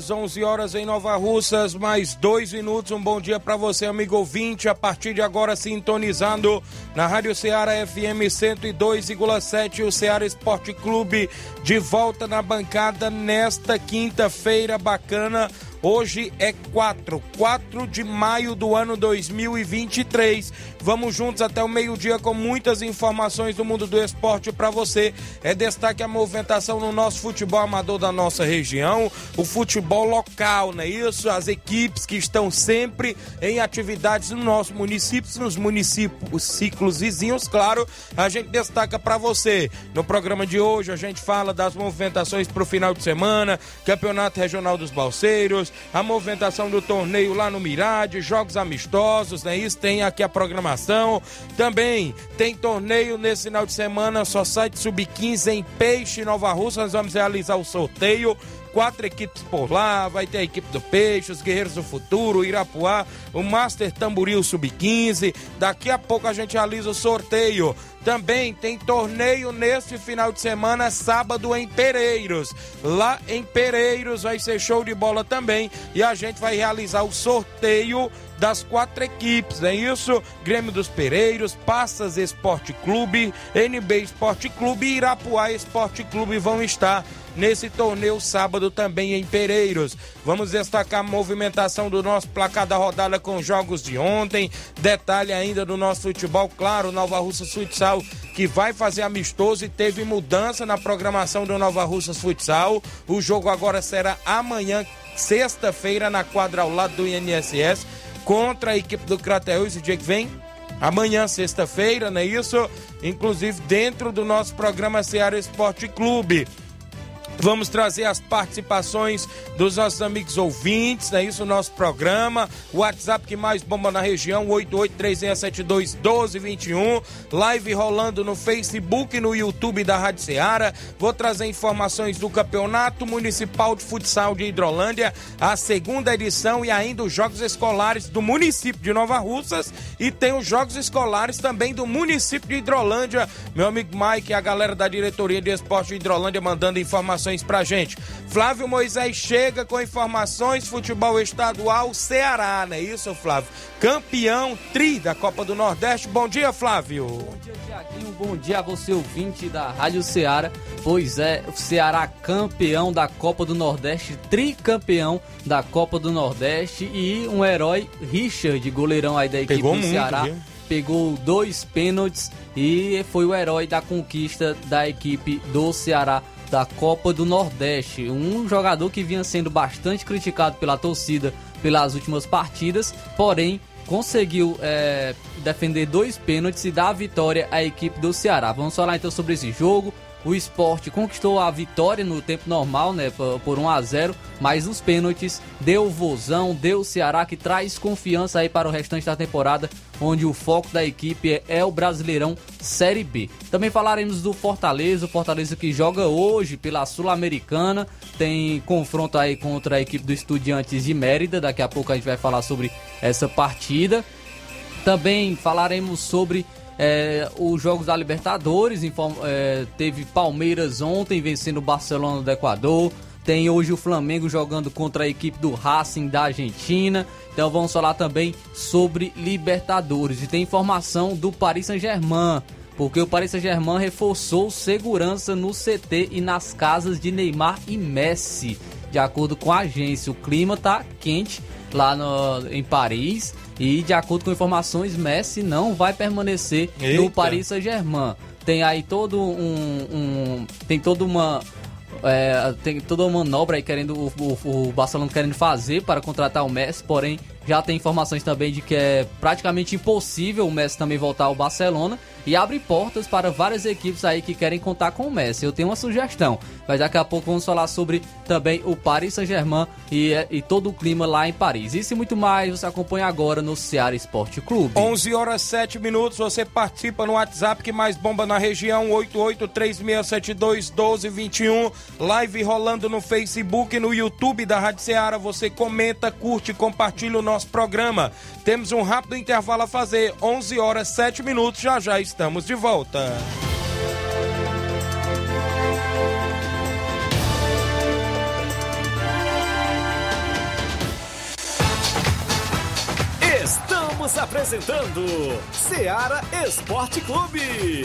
São 11 horas em Nova Russas, mais 2 minutos. Um bom dia para você, amigo ouvinte, a partir de agora sintonizando na Rádio Ceará FM 102,7, o Ceará Esporte Clube de volta na bancada nesta quinta-feira bacana. Hoje é 4 de maio do ano 2023. Vamos juntos até o meio-dia com muitas informações do mundo do esporte para você. É destaque a movimentação no nosso futebol amador da nossa região, o futebol local, não é isso? As equipes que estão sempre em atividades no nosso município, nos municípios, ciclos vizinhos, claro, a gente destaca para você. No programa de hoje a gente fala das movimentações para o final de semana, Campeonato Regional dos Balseiros, a movimentação do torneio lá no Mirade, jogos amistosos, né? Isso tem aqui a programação. Também tem torneio nesse final de semana, só site Sub-15 em Peixe, Nova Russa. Nós vamos realizar o sorteio. 4 equipes por lá, vai ter a equipe do Peixe, os Guerreiros do Futuro, Irapuá, o Master Tamboril Sub-15. Daqui a pouco a gente realiza o sorteio. Também tem torneio neste final de semana, sábado em Pereiros. Lá em Pereiros vai ser show de bola também e a gente vai realizar o sorteio das 4 equipes, é isso? Grêmio dos Pereiros, Passas Esporte Clube, NB Esporte Clube e Irapuá Esporte Clube vão estar nesse torneio sábado também em Pereiros. Vamos destacar a movimentação do nosso placar da rodada com os jogos de ontem, detalhe ainda do nosso futebol, claro, Nova Russas Futsal, que vai fazer amistoso e teve mudança na programação do Nova Russas Futsal. O jogo agora será amanhã, sexta-feira, na quadra ao lado do INSS, contra a equipe do Crateus, o dia que vem, amanhã, sexta-feira, não é isso? Inclusive dentro do nosso programa Ceará Esporte Clube. Vamos trazer as participações dos nossos amigos ouvintes, né? Isso, o nosso programa, o WhatsApp que mais bomba na região, 8836721221, live rolando no Facebook e no YouTube da Rádio Seara. Vou trazer informações do Campeonato Municipal de Futsal de Hidrolândia, a segunda edição, e ainda os Jogos Escolares do município de Nova Russas, e tem os Jogos Escolares também do município de Hidrolândia. Meu amigo Mike e a galera da diretoria de esporte de Hidrolândia mandando informações pra gente. Flávio Moisés chega com informações, futebol estadual, Ceará, não é isso, Flávio? Campeão tri da Copa do Nordeste. Bom dia, Flávio. Bom dia, Thiaguinho. Bom dia a você, ouvinte da Rádio Ceará. Pois é, o Ceará campeão da Copa do Nordeste, tricampeão da Copa do Nordeste, e um herói, Richard, goleirão aí da equipe pegou do muito, Ceará. Viu? Pegou 2 pênaltis e foi o herói da conquista da equipe do Ceará da Copa do Nordeste, um jogador que vinha sendo bastante criticado pela torcida pelas últimas partidas, porém conseguiu defender 2 pênaltis e dar a vitória à equipe do Ceará. Vamos falar então sobre esse jogo. O Sport conquistou a vitória no tempo normal, né, por 1-0, mas nos pênaltis deu vozão, deu o Ceará, que traz confiança aí para o restante da temporada, onde o foco da equipe é o Brasileirão Série B. Também falaremos do Fortaleza, o Fortaleza que joga hoje pela Sul-Americana, tem confronto aí contra a equipe do Estudiantes de Mérida, daqui a pouco a gente vai falar sobre essa partida. Também falaremos sobre os jogos da Libertadores. Teve Palmeiras ontem vencendo o Barcelona do Equador, tem hoje o Flamengo jogando contra a equipe do Racing da Argentina. Então vamos falar também sobre Libertadores, e tem informação do Paris Saint-Germain, porque o Paris Saint-Germain reforçou segurança no CT e nas casas de Neymar e Messi. de acordo com a agência, o clima tá quente lá em Paris e, de acordo com informações, Messi não vai permanecer no Paris Saint-Germain. Tem aí todo tem toda uma manobra aí querendo o Barcelona querendo fazer para contratar o Messi, porém já tem informações também de que é praticamente impossível o Messi também voltar ao Barcelona e abre portas para várias equipes aí que querem contar com o Messi. Eu tenho uma sugestão, mas daqui a pouco vamos falar sobre também o Paris Saint-Germain e todo o clima lá em Paris. Isso e muito mais você acompanha agora no Ceará Esporte Clube. 11h07, você participa no WhatsApp que mais bomba na região, 8836721221. Live rolando no Facebook e no YouTube da Rádio Seara. Você comenta, curte, compartilha o nosso programa. Temos um rápido intervalo a fazer. 11h07. Já estamos de volta. Estamos apresentando Ceará Esporte Clube.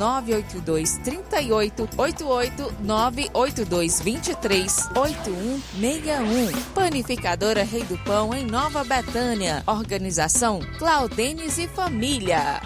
982 38 88 982 23 8161. Panificadora Rei do Pão, em Nova Betânia. Organização Claudenes e Família.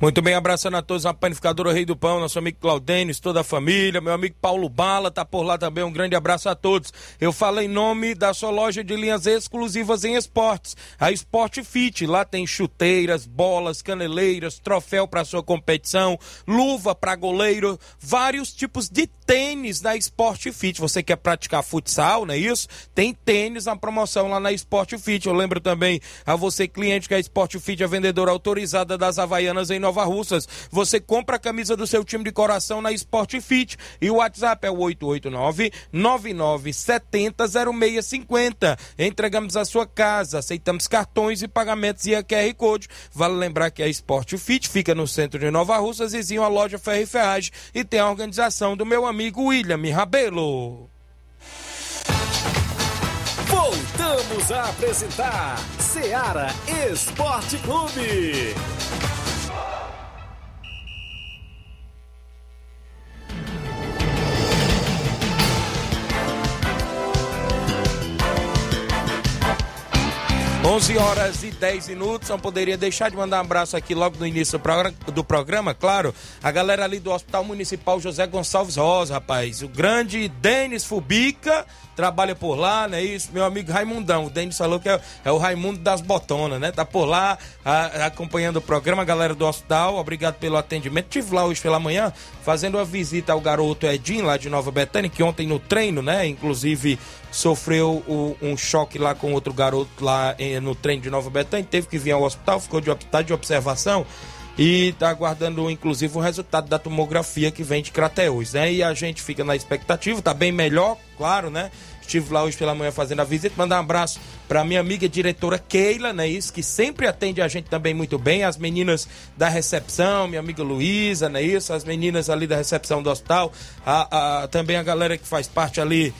Muito bem, abraçando a todos, a Panificadora Rei do Pão, nosso amigo Claudênis, toda a família, meu amigo Paulo Bala tá por lá também, um grande abraço a todos. Eu falo em nome da sua loja de linhas exclusivas em esportes, a Sport Fit. Lá tem chuteiras, bolas, caneleiras, troféu para sua competição, luva para goleiro, vários tipos de tênis da Sport Fit. Você quer praticar futsal, não é isso? Tem tênis na promoção lá na Sport Fit. Eu lembro também a você, cliente, que a Sport Fit é a vendedora autorizada das Havaianas em Nova Russas. Você compra a camisa do seu time de coração na Sport Fit e o WhatsApp é o 889-9970-0650. Entregamos a sua casa, aceitamos cartões e pagamentos e a QR Code. Vale lembrar que a Sport Fit fica no centro de Nova Russas, vizinho à loja Ferro e Ferragem, e tem a organização do meu amigo William Rabelo. Voltamos a apresentar Ceará Esporte Clube. 11h10, não poderia deixar de mandar um abraço aqui logo no início do programa, claro, a galera ali do Hospital Municipal José Gonçalves Rosa, rapaz, o grande Denis Fubica, trabalha por lá, não é isso? Meu amigo Raimundão, o Denis falou que é o Raimundo das Botonas, né? Tá por lá acompanhando o programa, a galera do hospital, obrigado pelo atendimento. Estive lá hoje pela manhã, fazendo uma visita ao garoto Edinho, lá de Nova Betânia, que ontem no treino, né, inclusive sofreu um choque lá com outro garoto lá no treino de Nova Betânia, teve que vir ao hospital, ficou de observação e está aguardando inclusive o resultado da tomografia que vem de Crateus, né? E a gente fica na expectativa, tá bem melhor, claro, né? Estive lá hoje pela manhã fazendo a visita, mandar um abraço para minha amiga diretora Keila, né, isso, que sempre atende a gente também muito bem, as meninas da recepção, minha amiga Luísa, né, isso, as meninas ali da recepção do hospital, também a galera que faz parte ali,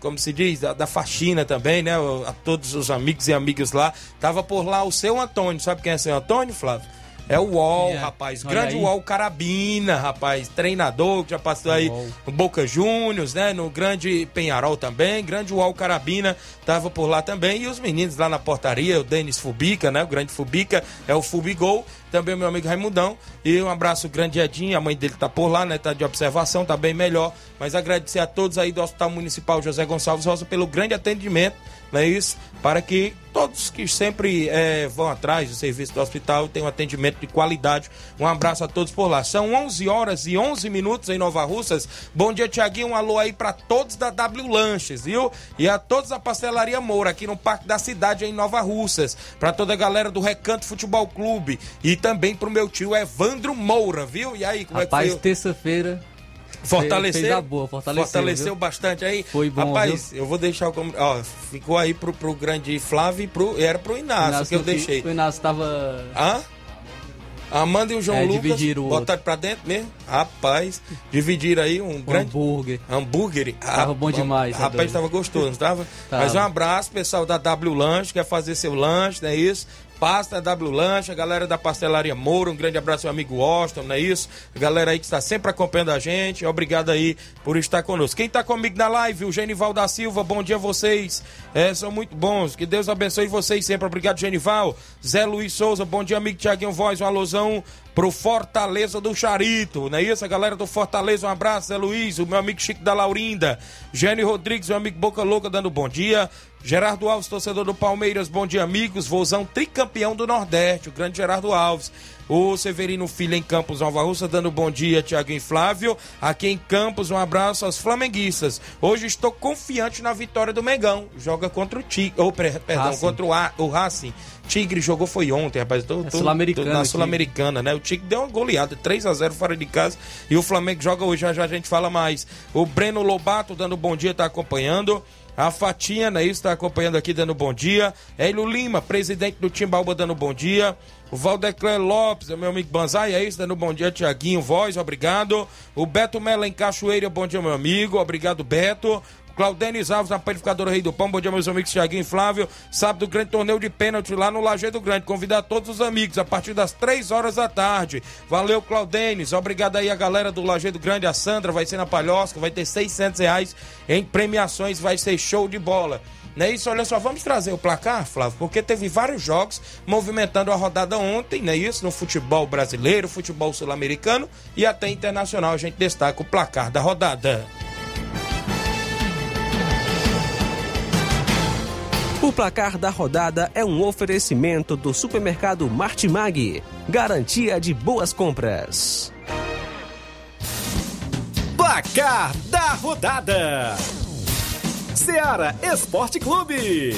como se diz, da faxina também, né, a todos os amigos e amigas lá. Tava por lá o seu Antônio, sabe quem é seu Antônio, Flávio? É o UOL, rapaz, grande UOL Carabina, rapaz, treinador que já passou aí no Boca Juniors, né, no grande Penharol também, grande UOL Carabina, tava por lá também, e os meninos lá na portaria, o Denis Fubica, né, o grande Fubica, é o Fubigol, também o meu amigo Raimundão, e um abraço grande Edinho, a mãe dele tá por lá, né, tá de observação, tá bem melhor, mas agradecer a todos aí do Hospital Municipal José Gonçalves Rosa pelo grande atendimento, não é isso, para que todos que sempre vão atrás do serviço do hospital, tem um atendimento de qualidade. Um abraço a todos por lá. São 11 horas e 11 minutos em Nova Russas. Bom dia, Thiaguinho, um alô aí pra todos da W Lanches, viu? E a todos da Pastelaria Moura, aqui no Parque da Cidade, em Nova Russas. Pra toda a galera do Recanto Futebol Clube e também pro meu tio Evandro Moura, viu? E aí, como rapaz, é que foi? Terça-feira... Fortaleceu bastante aí. Foi bom, rapaz, viu? Eu vou deixar o... Ó, ficou aí pro grande Flávio e pro Inácio que eu deixei. O Inácio tava... Hã? Amanda e o João Lucas botaram pra dentro mesmo. Rapaz, dividiram aí um grande... Hambúrguer. Tava bom demais. Rapaz, tava gostoso, não tava? Mas um abraço, pessoal da W Lanche, quer fazer seu lanche, não é isso? Pasta W Lanche, a galera da Pastelaria Moura, um grande abraço ao amigo Austin, não é isso? A galera aí que está sempre acompanhando a gente, obrigado aí por estar conosco. Quem está comigo na live, o Genival da Silva, bom dia a vocês, são muito bons, que Deus abençoe vocês sempre, obrigado Genival. Zé Luiz Souza, bom dia amigo Thiaguinho Voz, um alôzão pro Fortaleza do Charito, não é isso? A galera do Fortaleza, um abraço, Zé Luiz, o meu amigo Chico da Laurinda, Gênio Rodrigues, meu amigo Boca Louca dando bom dia, Gerardo Alves, torcedor do Palmeiras, bom dia amigos, vozão tricampeão do Nordeste, o grande Gerardo Alves, o Severino Filho em Campos, Nova Russa, dando bom dia, Thiaguinho e Flávio, aqui em Campos, um abraço aos flamenguistas, hoje estou confiante na vitória do Mengão, joga contra o o Racing. Tigre jogou foi ontem, rapaz. Na Sul-Americana, né? O Tigre deu uma goleada, 3-0 fora de casa. E o Flamengo joga hoje, já a gente fala mais. O Breno Lobato dando bom dia, tá acompanhando. A Fatinha, né? Isso, tá acompanhando aqui, dando bom dia. Hélio Lima, presidente do Timbaúba, dando bom dia. O Valdecler Lopes, meu amigo Banzai, é isso, dando bom dia, Thiaguinho Voz, obrigado. O Beto Mela em Cachoeira, bom dia, meu amigo. Obrigado, Beto. Claudenis Alves, na panificadora Rei do Pão, bom dia meus amigos Thiaguinho e Flávio, sábado o grande torneio de pênalti lá no Lajedo Grande, convidar todos os amigos a partir das 3 horas da tarde, valeu Claudenis, obrigado aí a galera do Lajedo Grande, a Sandra vai ser na Palhosca, vai ter R$600 em premiações, vai ser show de bola. Não é isso? Olha só, vamos trazer o placar, Flávio, porque teve vários jogos movimentando a rodada ontem, não é isso? No futebol brasileiro, futebol sul-americano e até internacional, a gente destaca o placar da rodada. O placar da rodada é um oferecimento do supermercado Martimag, garantia de boas compras. Placar da rodada: Ceará Esporte Clube.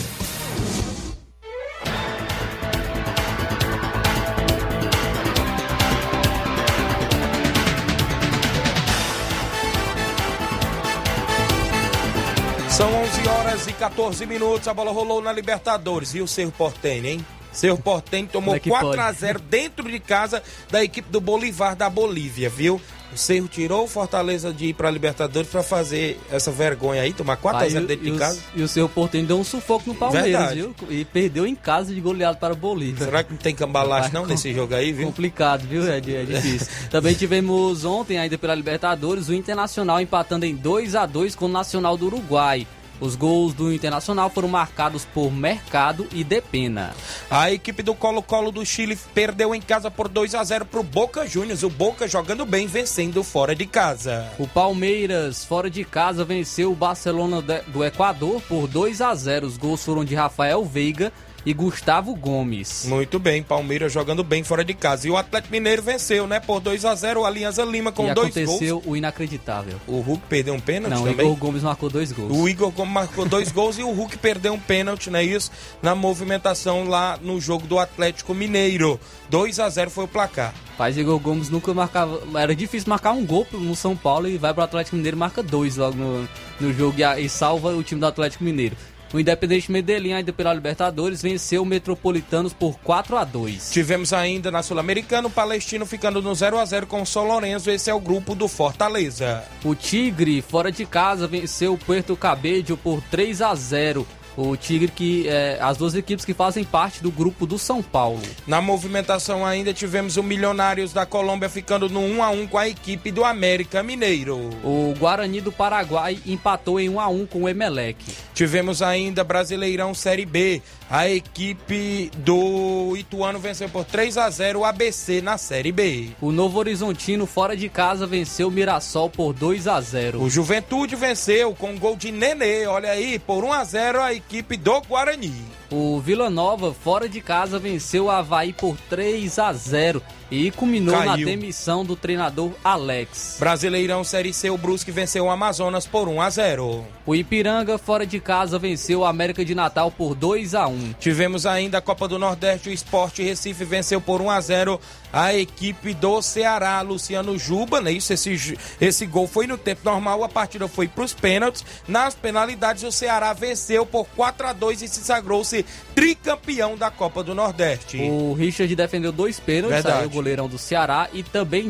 11h14, a bola rolou na Libertadores. E o Cerro Porteño, hein? Cerro Porteño tomou 4-0 dentro de casa da equipe do Bolívar da Bolívia, viu? O Cerro tirou o Fortaleza de ir pra Libertadores pra fazer essa vergonha aí, tomar 4-0 dentro de casa. E o Cerro Porteño deu um sufoco no Palmeiras, verdade, viu? E perdeu em casa de goleado para o Bolívia. Será que não tem cambalacho não nesse jogo aí, viu? Complicado, viu? É difícil. Também tivemos ontem, ainda pela Libertadores, o Internacional empatando em 2-2 com o Nacional do Uruguai. Os gols do Internacional foram marcados por Mercado e Depena. A equipe do Colo-Colo do Chile perdeu em casa por 2-0 para o Boca Juniors. O Boca jogando bem, vencendo fora de casa. O Palmeiras, fora de casa, venceu o Barcelona do Equador por 2-0. Os gols foram de Rafael Veiga e Gustavo Gomes. Muito bem, Palmeiras jogando bem fora de casa. E o Atlético Mineiro venceu, né? Por 2-0, o Alianza Lima com 2 gols. E aconteceu o inacreditável. O Hulk perdeu um pênalti também? Não, o Igor Gomes marcou 2 gols. O Igor Gomes marcou 2 gols e o Hulk perdeu um pênalti, não é isso? Na movimentação lá no jogo do Atlético Mineiro. 2-0 foi o placar. Mas Igor Gomes nunca marcava... Era difícil marcar um gol no São Paulo e vai pro Atlético Mineiro e marca 2 logo no jogo e salva o time do Atlético Mineiro. O Independente Medellín, ainda pela Libertadores, venceu o Metropolitanos por 4-2. Tivemos ainda na Sul-Americana o Palestino ficando no 0-0 com o São Lourenço. Esse é o grupo do Fortaleza. O Tigre, fora de casa, venceu o Puerto Cabello por 3-0. O Tigre, as duas equipes que fazem parte do grupo do São Paulo. Na movimentação ainda tivemos o Milionários da Colômbia ficando no 1-1 com a equipe do América Mineiro. O Guarani do Paraguai empatou em 1-1 com o Emelec. Tivemos ainda Brasileirão Série B. A equipe do Ituano venceu por 3-0 o ABC na Série B. O Novo Horizontino, fora de casa, venceu o Mirassol por 2-0. O Juventude venceu com um gol de Nenê, olha aí, por 1-0 a equipe equipe do Guarani. O Vila Nova, fora de casa, venceu o Avaí por 3-0 e culminou na demissão do treinador Alex. Brasileirão Série C, o Brusque venceu o Amazonas por 1-0. O Ipiranga, fora de casa, venceu o América de Natal por 2-1. Tivemos ainda a Copa do Nordeste, o Sport Recife venceu por 1-0 a equipe do Ceará, Luciano Juba, né? Isso, esse gol foi no tempo normal, a partida foi para os pênaltis. Nas penalidades, o Ceará venceu por 4-2 e se sagrou-se tricampeão da Copa do Nordeste. O Richard defendeu 2 pênaltis, saiu o goleirão do Ceará, e também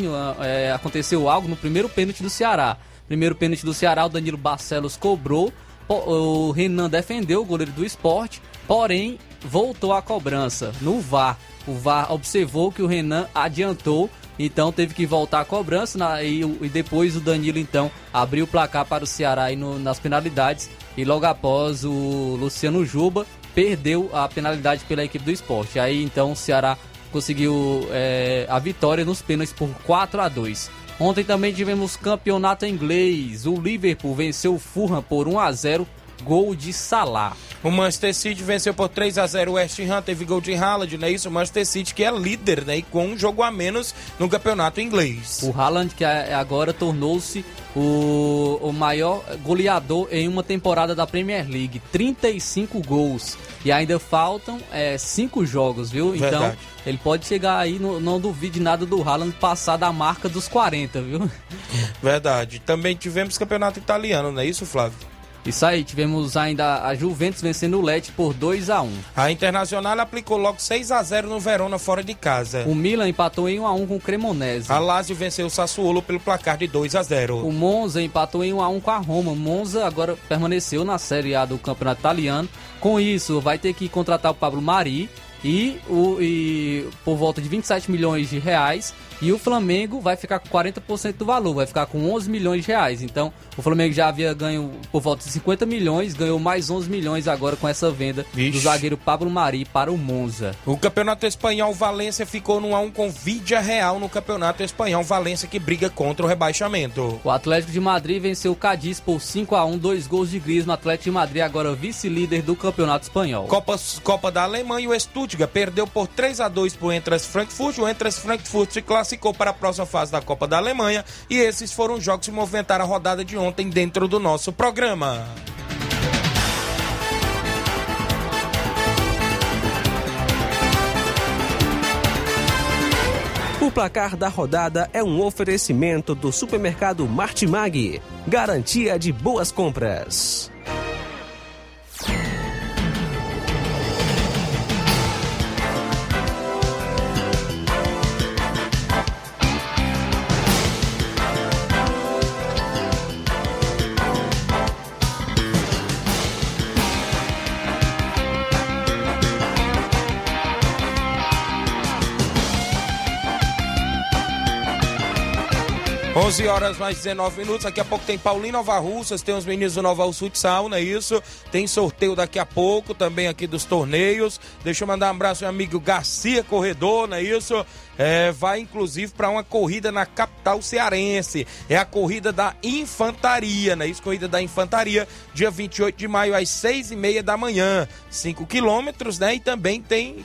aconteceu algo no primeiro pênalti do Ceará. Primeiro pênalti do Ceará, o Danilo Barcelos cobrou, o Renan defendeu, o goleiro do Sport, porém voltou à cobrança no VAR. O VAR observou que o Renan adiantou, então teve que voltar à cobrança, e depois o Danilo então abriu o placar para o Ceará aí nas penalidades, e logo após o Luciano Juba perdeu a penalidade pela equipe do Sport. Aí então o Ceará conseguiu a vitória nos pênaltis por 4-2. Ontem também tivemos campeonato inglês. O Liverpool venceu o Fulham por 1-0, gol de Salah. O Manchester City venceu por 3-0 o West Ham, teve gol de Haaland, né? Isso, o Manchester City que é líder, né? E com um jogo a menos no campeonato inglês. O Haaland que agora tornou-se o maior goleador em uma temporada da Premier League, 35 gols. E ainda faltam 5 jogos, viu? Verdade. Então ele pode chegar aí, não duvide nada do Haaland passar da marca dos 40, viu? Verdade. Também tivemos campeonato italiano, não é isso, Flávio? Isso aí, tivemos ainda a Juventus vencendo o Lecce por 2-1. A Internacional aplicou logo 6-0 no Verona, fora de casa. O Milan empatou em 1-1 com o Cremonese. A Lazio venceu o Sassuolo pelo placar de 2-0. O Monza empatou em 1-1 com a Roma. O Monza agora permaneceu na Série A do Campeonato Italiano. Com isso, vai ter que contratar o Pablo Mari e por volta de 27 milhões de reais, e o Flamengo vai ficar com 40% do valor, vai ficar com 11 milhões de reais. Então o Flamengo já havia ganho por volta de 50 milhões, ganhou mais 11 milhões agora com essa venda do zagueiro Pablo Mari para o Monza. O Campeonato Espanhol, Valência ficou no 1-1 com Vídea Real no Campeonato Espanhol, Valência que briga contra o rebaixamento. O Atlético de Madrid venceu o Cádiz por 5-1, 2 gols de Griezmann. O Atlético de Madrid agora vice-líder do Campeonato Espanhol. Copa da Alemanha, o perdeu por 3-2 para o Eintracht Frankfurt. O Eintracht Frankfurt se classificou para a próxima fase da Copa da Alemanha, e esses foram os jogos que movimentaram a rodada de ontem dentro do nosso programa. O placar da rodada é um oferecimento do supermercado Martimag, garantia de boas compras. Onze horas mais 19 minutos, daqui a pouco tem Paulinho Nova Russas, tem os meninos do Nova Russa Futsal, não é isso? Tem sorteio daqui a pouco, também aqui dos torneios. Deixa eu mandar um abraço ao meu amigo Garcia Corredor, não é isso? Vai inclusive para uma corrida na capital cearense, é a corrida da infantaria, não é isso? Corrida da infantaria, dia 28 de maio às 6:30 da manhã, 5 quilômetros, né? E também tem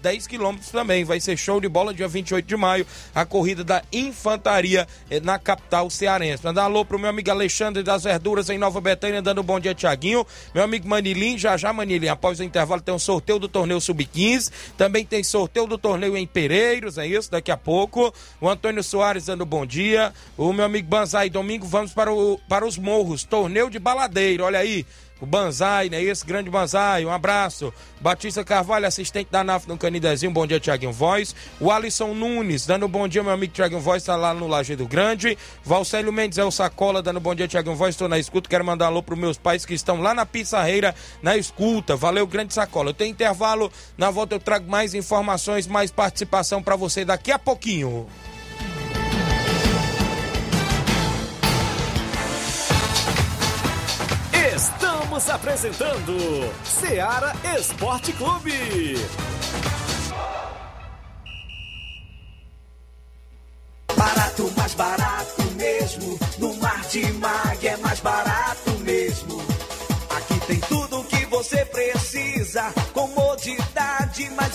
10 quilômetros também, vai ser show de bola dia 28 de maio, a corrida da infantaria na capital cearense. Mandar alô pro meu amigo Alexandre das Verduras em Nova Betânia, dando um bom dia, Thiaguinho. Meu amigo Manilim, já Manilim, após o intervalo tem um sorteio do torneio Sub-15, também tem sorteio do torneio em Pereiros, é isso, daqui a pouco. O Antônio Soares dando um bom dia. O meu amigo Banzai, domingo vamos para os morros, torneio de baladeiro, olha aí. O Banzai, né? Esse grande Banzai, um abraço. Batista Carvalho, assistente da NAF no Canidezinho, bom dia, Thiaguinho Voz. O Alisson Nunes, dando bom dia, meu amigo Thiaguinho Voz, tá lá no Lajedo Grande. Valcélio Mendes é o Sacola, dando bom dia, Thiaguinho Voz, tô na escuta, quero mandar alô pros meus pais que estão lá na Pizzarreira, na escuta. Valeu, grande Sacola. Eu tenho intervalo, na volta eu trago mais informações, mais participação pra você daqui a pouquinho. Estamos apresentando Ceará Esporte Clube. Barato, mais barato mesmo. No Martimag é mais barato mesmo. Aqui tem tudo que você precisa. Comodidade, mais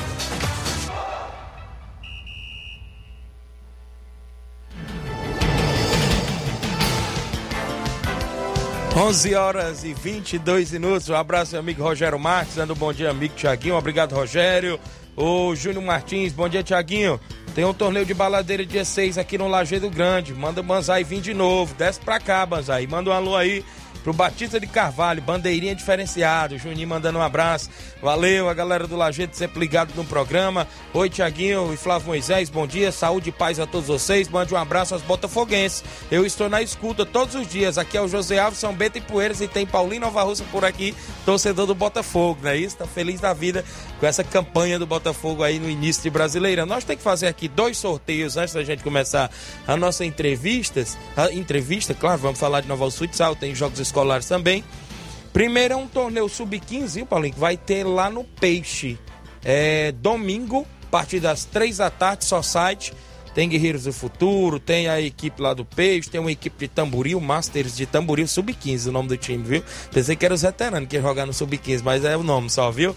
11h22. Um abraço, meu amigo Rogério Marques, dando um bom dia, amigo Thiaguinho. Obrigado, Rogério. O Júnior Martins, bom dia, Thiaguinho. Tem um torneio de baladeira dia 6 aqui no Lajedo Grande. Manda o Banzai vir de novo. Desce pra cá, Banzai. Manda um alô aí pro Batista de Carvalho, bandeirinha diferenciada. O Juninho mandando um abraço. Valeu, a galera do Lajedo sempre ligado no programa. Oi, Thiaguinho e Flávio Moisés, bom dia. Saúde e paz a todos vocês. Mande um abraço aos botafoguenses. Eu estou na escuta todos os dias. Aqui é o José Alves, São Bento e Poeiras, e tem Paulinho Nova Russa por aqui, torcedor do Botafogo, não é isso? Tá feliz da vida com essa campanha do Botafogo aí no início de Brasileira. Nós temos que fazer aqui 2 sorteios antes da gente começar a nossa entrevista, claro, vamos falar de Nova Futsal, tem jogos escolares também. Primeiro é um torneio sub-15, viu, Paulinho, que vai ter lá no Peixe, domingo, a partir das 3 da tarde, só site. Tem Guerreiros do Futuro, tem a equipe lá do Peixe, tem uma equipe de Tamboril, Masters de Tamboril, Sub-15, o nome do time, viu? Pensei que era os veteranos que ia jogar no Sub-15, mas é o nome só, viu?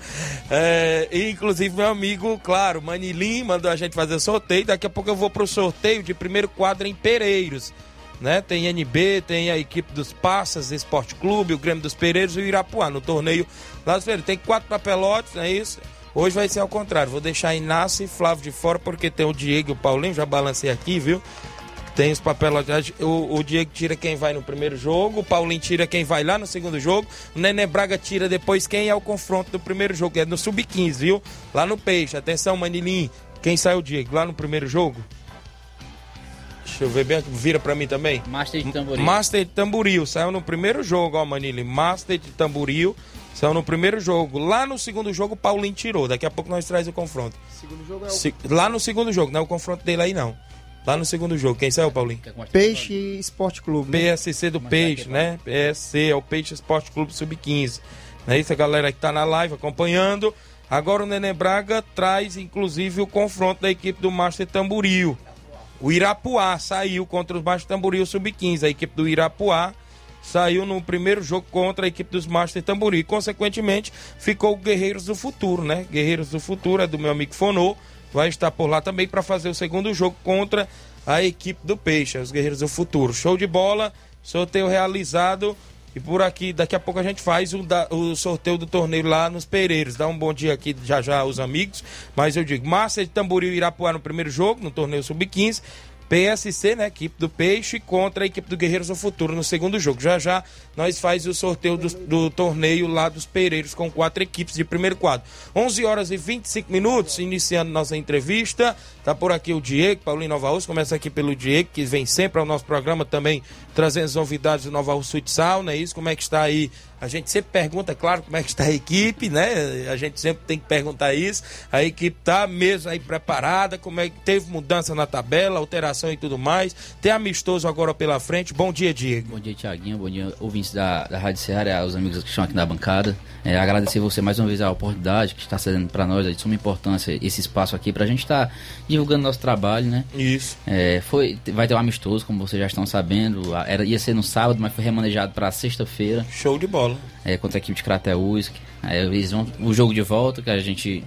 Inclusive, meu amigo, claro, Manilim mandou a gente fazer o sorteio. Daqui a pouco eu vou pro sorteio de primeiro quadro em Pereiros, né? Tem NB, tem a equipe dos Passas Esporte Clube, o Grêmio dos Pereiros e o Irapuá no torneio lá dos Pereiros. Tem 4 papelotes, não é isso? Hoje vai ser ao contrário, vou deixar Inácio e Flávio de fora, porque tem o Diego e o Paulinho, já balancei aqui, viu? Tem os papéis, o Diego tira quem vai no primeiro jogo, o Paulinho tira quem vai lá no segundo jogo, o Nenê Braga tira depois quem é o confronto do primeiro jogo, é no Sub-15, viu? Lá no Peixe, atenção Manilim, quem sai o Diego lá no primeiro jogo? Deixa eu ver bem, vira pra mim também. Master de Tamboril. Master de Tamboril, saiu no primeiro jogo, ó Manilim, Master de Tamboril. São no primeiro jogo. Lá no segundo jogo, o Paulinho tirou. Daqui a pouco nós traz o confronto. Segundo jogo é o... Lá no segundo jogo, não é o confronto dele aí, não. Lá no segundo jogo. Quem saiu, Paulinho? Peixe Esporte Clube. Né? PSC do Peixe, né? PSC, é o Peixe Esporte Clube Sub-15. É isso, a galera que tá na live acompanhando. Agora o Nenê Braga traz, inclusive, o confronto da equipe do Master Tamboril. O Irapuá saiu contra os Master Tamboril Sub-15. A equipe do Irapuá saiu no primeiro jogo contra a equipe dos Master Tamboril. Consequentemente, ficou o Guerreiros do Futuro, né? Guerreiros do Futuro é do meu amigo Fonô. Vai estar por lá também para fazer o segundo jogo contra a equipe do Peixe, os Guerreiros do Futuro. Show de bola, sorteio realizado. E por aqui, daqui a pouco a gente faz o sorteio do torneio lá nos Pereiros. Dá um bom dia aqui já já aos amigos. Mas eu digo, Master de Tamboril e Irapuá no primeiro jogo, no torneio Sub-15. PSC, né, equipe do Peixe, contra a equipe do Guerreiros do Futuro no segundo jogo. Já já nós faz o sorteio do torneio lá dos Pereiros com 4 equipes de primeiro quadro. 11h25, iniciando nossa entrevista. Tá por aqui o Diego, Paulinho Nova Russa. Começa aqui pelo Diego, que vem sempre ao nosso programa também, trazendo as novidades do Nova Russa Futsal, né? Isso, como é que está aí? A gente sempre pergunta, claro, como é que está a equipe, né? A gente sempre tem que perguntar isso. A equipe tá mesmo aí preparada, como é que teve mudança na tabela, alteração e tudo mais. Tem amistoso agora pela frente. Bom dia, Diego. Bom dia, Thiaguinho. Bom dia, ouvintes da Rádio Seara, os amigos que estão aqui na bancada. Agradecer você mais uma vez a oportunidade que está cedendo para nós, é de suma importância esse espaço aqui para a gente estar divulgando nosso trabalho, né? Isso. Vai ter um amistoso, como vocês já estão sabendo. Ia ser no sábado, mas foi remanejado para sexta-feira. Show de bola. Contra a equipe de Crateus, eles vão o jogo de volta, que a gente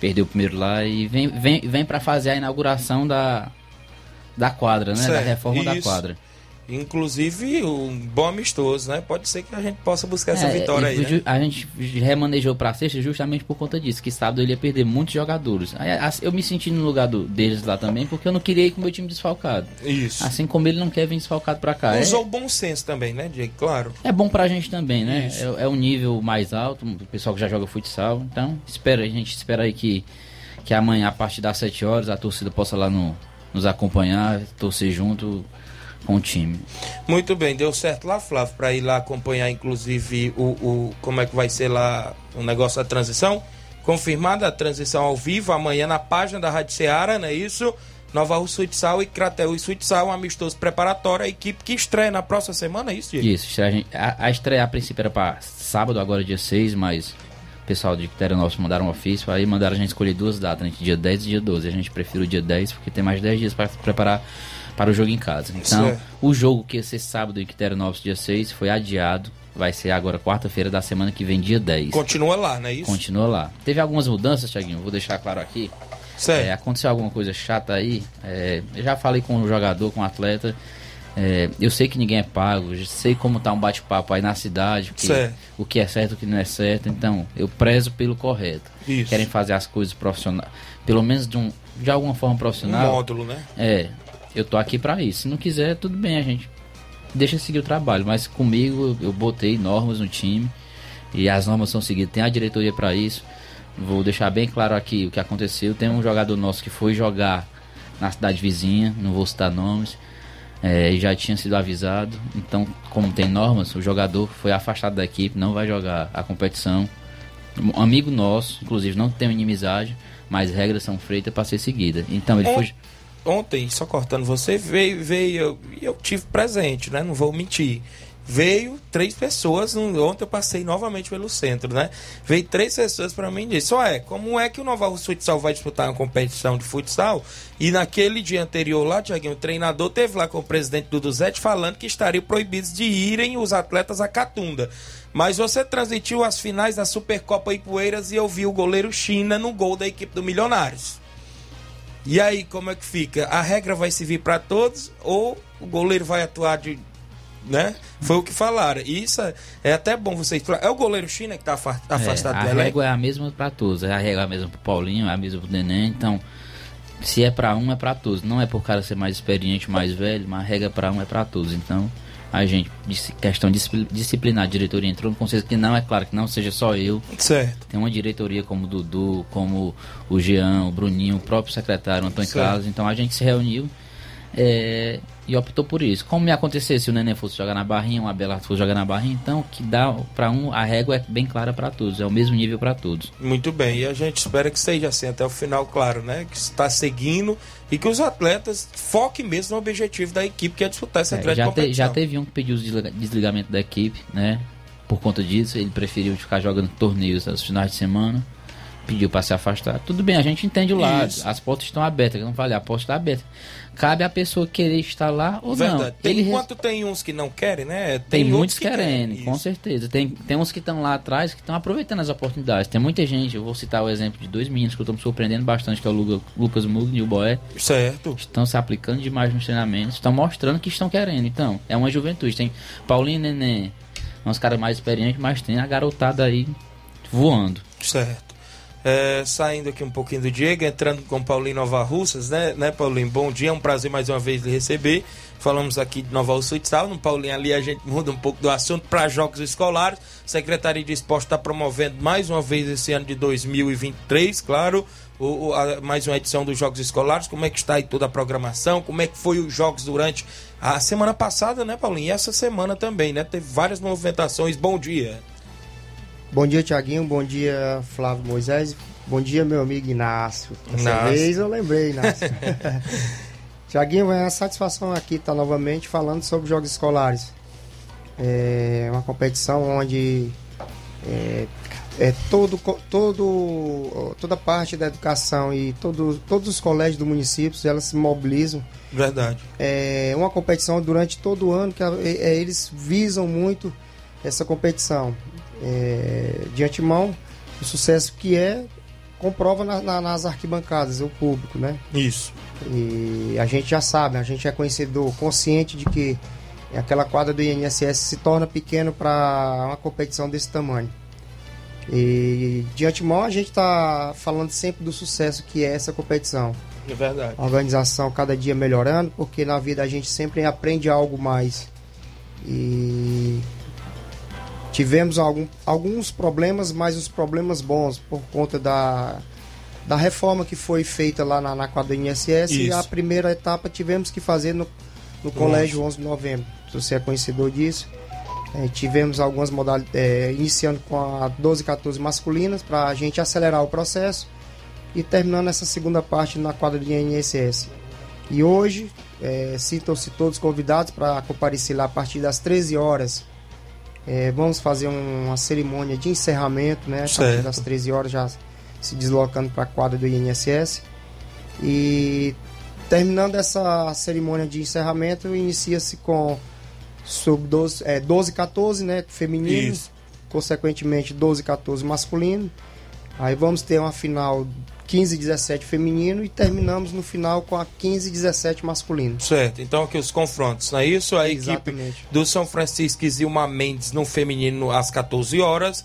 perdeu o primeiro lá, e vem para fazer a inauguração da da quadra, né? Certo. Da reforma isso. da quadra. Inclusive, um bom amistoso, né? Pode ser que a gente possa buscar essa vitória aí, né? A gente remanejou pra sexta justamente por conta disso, que sábado ele ia perder muitos jogadores. Aí, eu me senti no lugar deles lá também, porque eu não queria ir com o meu time desfalcado. Isso. Assim como ele não quer vir desfalcado pra cá. Usou o bom senso também, né, Diego? Claro. É bom pra gente também, né? É um nível mais alto, o pessoal que já joga futsal. Então, a gente espera aí que amanhã, a partir das 7 horas, a torcida possa lá nos acompanhar, torcer junto com o time. Muito bem, deu certo lá, Flávio, para ir lá acompanhar, inclusive, como é que vai ser lá o negócio da transição. Confirmada a transição ao vivo, amanhã na página da Rádio Seara, não é isso? Nova Russas Futsal e Crateus Futsal, um amistoso preparatório, a equipe que estreia na próxima semana, é isso, Diego? Isso, a estreia a princípio era para sábado, agora dia 6, mas o pessoal de Critério Nosso mandaram um ofício, aí mandaram a gente escolher duas datas, né, dia 10 e dia 12, a gente prefere o dia 10, porque tem mais 10 dias para se preparar para o jogo em casa. Então, o jogo que ia ser sábado em Quitéronópolis, dia 6, foi adiado. Vai ser agora quarta-feira da semana que vem, dia 10. Continua lá, não é isso? Continua lá. Teve algumas mudanças, Thiaguinho, vou deixar claro aqui. Certo. Aconteceu alguma coisa chata aí. Eu já falei com o jogador, com o atleta. Eu sei que ninguém é pago, eu sei como tá um bate-papo aí na cidade, o que é certo, o que não é certo. Então, eu prezo pelo correto. Isso. Querem fazer as coisas profissionais, pelo menos de alguma forma profissional. Um módulo, né? Eu tô aqui pra isso. Se não quiser, tudo bem, a gente deixa seguir o trabalho. Mas comigo, eu botei normas no time e as normas são seguidas. Tem a diretoria pra isso. Vou deixar bem claro aqui o que aconteceu. Tem um jogador nosso que foi jogar na cidade vizinha, não vou citar nomes, e já tinha sido avisado. Então, como tem normas, o jogador foi afastado da equipe, não vai jogar a competição. Um amigo nosso, inclusive, não tem inimizade, mas regras são feitas pra ser seguida. Então, ele foi... Ontem, só cortando você, veio e eu tive presente, né? Não vou mentir. Veio 3 pessoas, ontem eu passei novamente pelo centro, né? Veio 3 pessoas para mim e disse, como é que o Nova Russas Futsal vai disputar uma competição de futsal? E naquele dia anterior lá, Thiaguinho, o treinador teve lá com o presidente Duduzete falando que estariam proibidos de irem os atletas à Catunda. Mas você transmitiu as finais da Supercopa Ipueiras e eu vi o goleiro China no gol da equipe do Milionários. E aí, como é que fica? A regra vai servir para todos ou o goleiro vai atuar de... né? Foi o que falaram. E isso é até bom vocês... É o goleiro China que está afastado do elenco? A regra é a mesma para todos. A regra é a mesma para o Paulinho, é a mesma para o Neném. Então, se é para um, é para todos. Não é por cara ser mais experiente, mais velho, mas a regra para um é para todos. Então, a gente... Questão disciplinar. A diretoria entrou no conceito que não é claro que não seja só eu. Certo. Tem uma diretoria como o Dudu, como o Jean, o Bruninho, o próprio secretário, o Antônio Carlos. Então a gente se reuniu e optou por isso. Como ia acontecer se o Nenê fosse jogar na barrinha, o Abelardo fosse jogar na barrinha, então que dá para um, a régua é bem clara para todos, é o mesmo nível para todos. Muito bem, e a gente espera que seja assim até o final, claro, né? Que está seguindo e que os atletas foquem mesmo no objetivo da equipe, que é disputar essa grande competição. Já teve um que pediu o desligamento da equipe, né? Por conta disso, ele preferiu ficar jogando torneios nos finais de semana, pediu para se afastar. Tudo bem, a gente entende o lado, as portas estão abertas, eu não falei, a porta está aberta. Cabe a pessoa querer estar lá ou não. Enquanto tem uns que não querem, né? Tem muitos querendo, com certeza. Tem uns que estão lá atrás, que estão aproveitando as oportunidades. Tem muita gente, eu vou citar o exemplo de 2 meninos que eu estou me surpreendendo bastante, que é o Lucas Mugni e o Boé. Certo. Estão se aplicando demais nos treinamentos, estão mostrando que estão querendo. Então, é uma juventude. Tem Paulinho e Neném, uns caras mais experientes, mas tem a garotada aí voando. Certo. Saindo aqui um pouquinho do Diego, entrando com o Paulinho Nova Russas, né, Paulinho? Bom dia, é um prazer mais uma vez lhe receber. Falamos aqui de Nova Russas Futsal. No Paulinho ali a gente muda um pouco do assunto para jogos escolares. Secretaria de Esporte está promovendo mais uma vez esse ano de 2023, claro, mais uma edição dos Jogos Escolares. Como é que está aí toda a programação? Como é que foi os jogos durante a semana passada, né, Paulinho? E essa semana também, né? Teve várias movimentações. Bom dia. Bom dia, Thiaguinho. Bom dia, Flávio Moisés. Bom dia, meu amigo Inácio. Dessa vez eu lembrei, Inácio. Thiaguinho, é uma satisfação aqui estar novamente falando sobre jogos escolares. É uma competição onde toda parte da educação e todos os colégios do município, elas se mobilizam. Verdade. É uma competição durante todo o ano que eles visam muito essa competição. De antemão, o sucesso que comprova nas arquibancadas, o público, né? Isso. E a gente já sabe, a gente é conhecedor, consciente de que aquela quadra do INSS se torna pequeno para uma competição desse tamanho. E de antemão a gente está falando sempre do sucesso que é essa competição. É verdade. A organização cada dia melhorando, porque na vida a gente sempre aprende algo mais. E tivemos alguns problemas, mas os problemas bons, por conta da reforma que foi feita lá na quadra do INSS. Isso. E a primeira etapa tivemos que fazer no colégio 11 de novembro. Se você é conhecedor disso. Tivemos algumas modalidades, iniciando com a 12 e 14 masculinas, para a gente acelerar o processo, e terminando essa segunda parte na quadra do INSS. E hoje, sintam-se todos convidados para comparecer lá a partir das 13 horas. Vamos fazer uma cerimônia de encerramento, né? A partir das 13 horas, já se deslocando para a quadra do INSS. E terminando essa cerimônia de encerramento, inicia-se com sub-12, 12 e 14, né, feminino. Isso. Consequentemente 12 e 14 masculino. Aí vamos ter uma final 15 e 17 feminino, e terminamos no final com a 15 e 17 masculino. Certo, então aqui os confrontos, não é isso? A equipe do São Francisco e Zilma Mendes no feminino às 14 horas,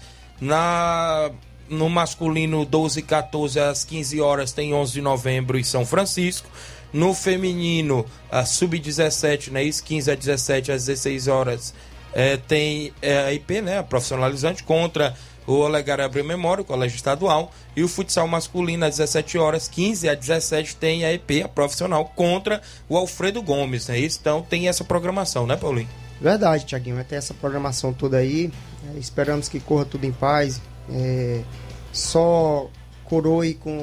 no masculino 12 e 14 às 15 horas tem 11 de novembro e São Francisco. No feminino, a sub-17, né, 15 a 17, às 16 horas, tem a IP, né, a profissionalizante, contra o Olegário Abreu Memória, o Colégio Estadual. E o futsal masculino, às 17 horas, 15 a 17, tem a IP, a profissional, contra o Alfredo Gomes, né, isso. Então tem essa programação, né, Paulinho? Verdade, Thiaguinho, vai ter essa programação toda aí. Esperamos que corra tudo em paz. Só coroe com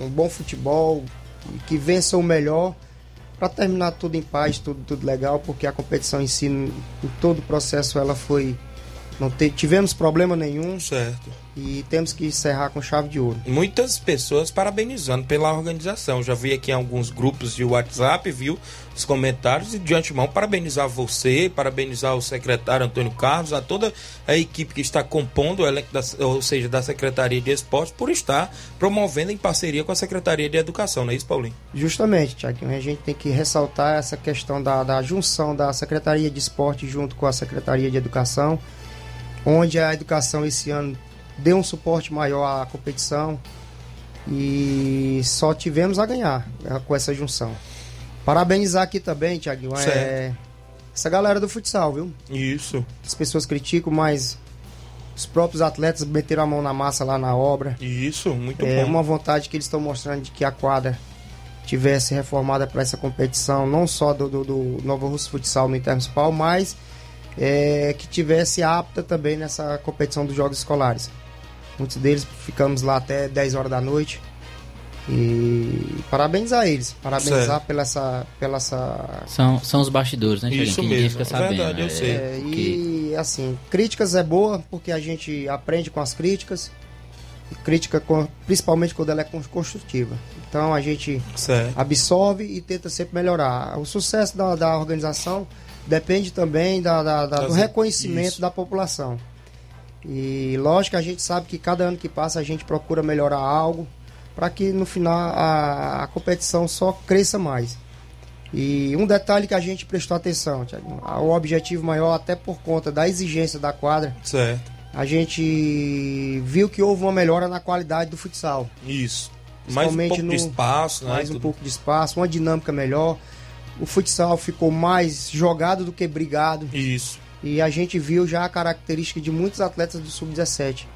um bom futebol, que vença o melhor, para terminar tudo em paz, tudo legal, porque a competição em si, em todo o processo, ela foi, tivemos problema nenhum. Certo. E temos que encerrar com chave de ouro. Muitas pessoas parabenizando pela organização. Já vi aqui alguns grupos de WhatsApp, viu, os comentários, e de antemão parabenizar você, parabenizar o secretário Antônio Carlos, a toda a equipe que está compondo o elenco, ou seja, da Secretaria de Esportes, por estar promovendo em parceria com a Secretaria de Educação, não é isso, Paulinho? Justamente, Thiaguinho, a gente tem que ressaltar essa questão da junção da Secretaria de Esporte junto com a Secretaria de Educação, onde a educação esse ano deu um suporte maior à competição, e só tivemos a ganhar com essa junção. Parabenizar aqui também, Thiaguinho, essa galera do futsal, viu? Isso. As pessoas criticam, mas os próprios atletas meteram a mão na massa lá na obra. Isso, muito bom. É uma vontade que eles estão mostrando de que a quadra tivesse reformada para essa competição, não só do Nova Russas Futsal no intermunicipal, mas que tivesse apta também nessa competição dos jogos escolares. Muitos deles ficamos lá até 10 horas da noite. E parabenizar eles. Parabenizar pela essa... São os bastidores, né, Thiaguinho? Isso que mesmo, fica sabendo, verdade, eu sei. E assim, críticas é boa, porque a gente aprende com as críticas. E crítica, principalmente quando ela é construtiva. Então a gente absorve e tenta sempre melhorar. O sucesso da organização depende também do reconhecimento da população. E lógico, a gente sabe que cada ano que passa a gente procura melhorar algo, para que no final a competição só cresça mais. E um detalhe que a gente prestou atenção, Thiaguinho, o objetivo maior, até por conta da exigência da quadra, a gente viu que houve uma melhora na qualidade do futsal. Isso. Mais um pouco de espaço, né? Mais um pouco de espaço, uma dinâmica melhor. O futsal ficou mais jogado do que brigado. Isso. E a gente viu já a característica de muitos atletas do Sub-17.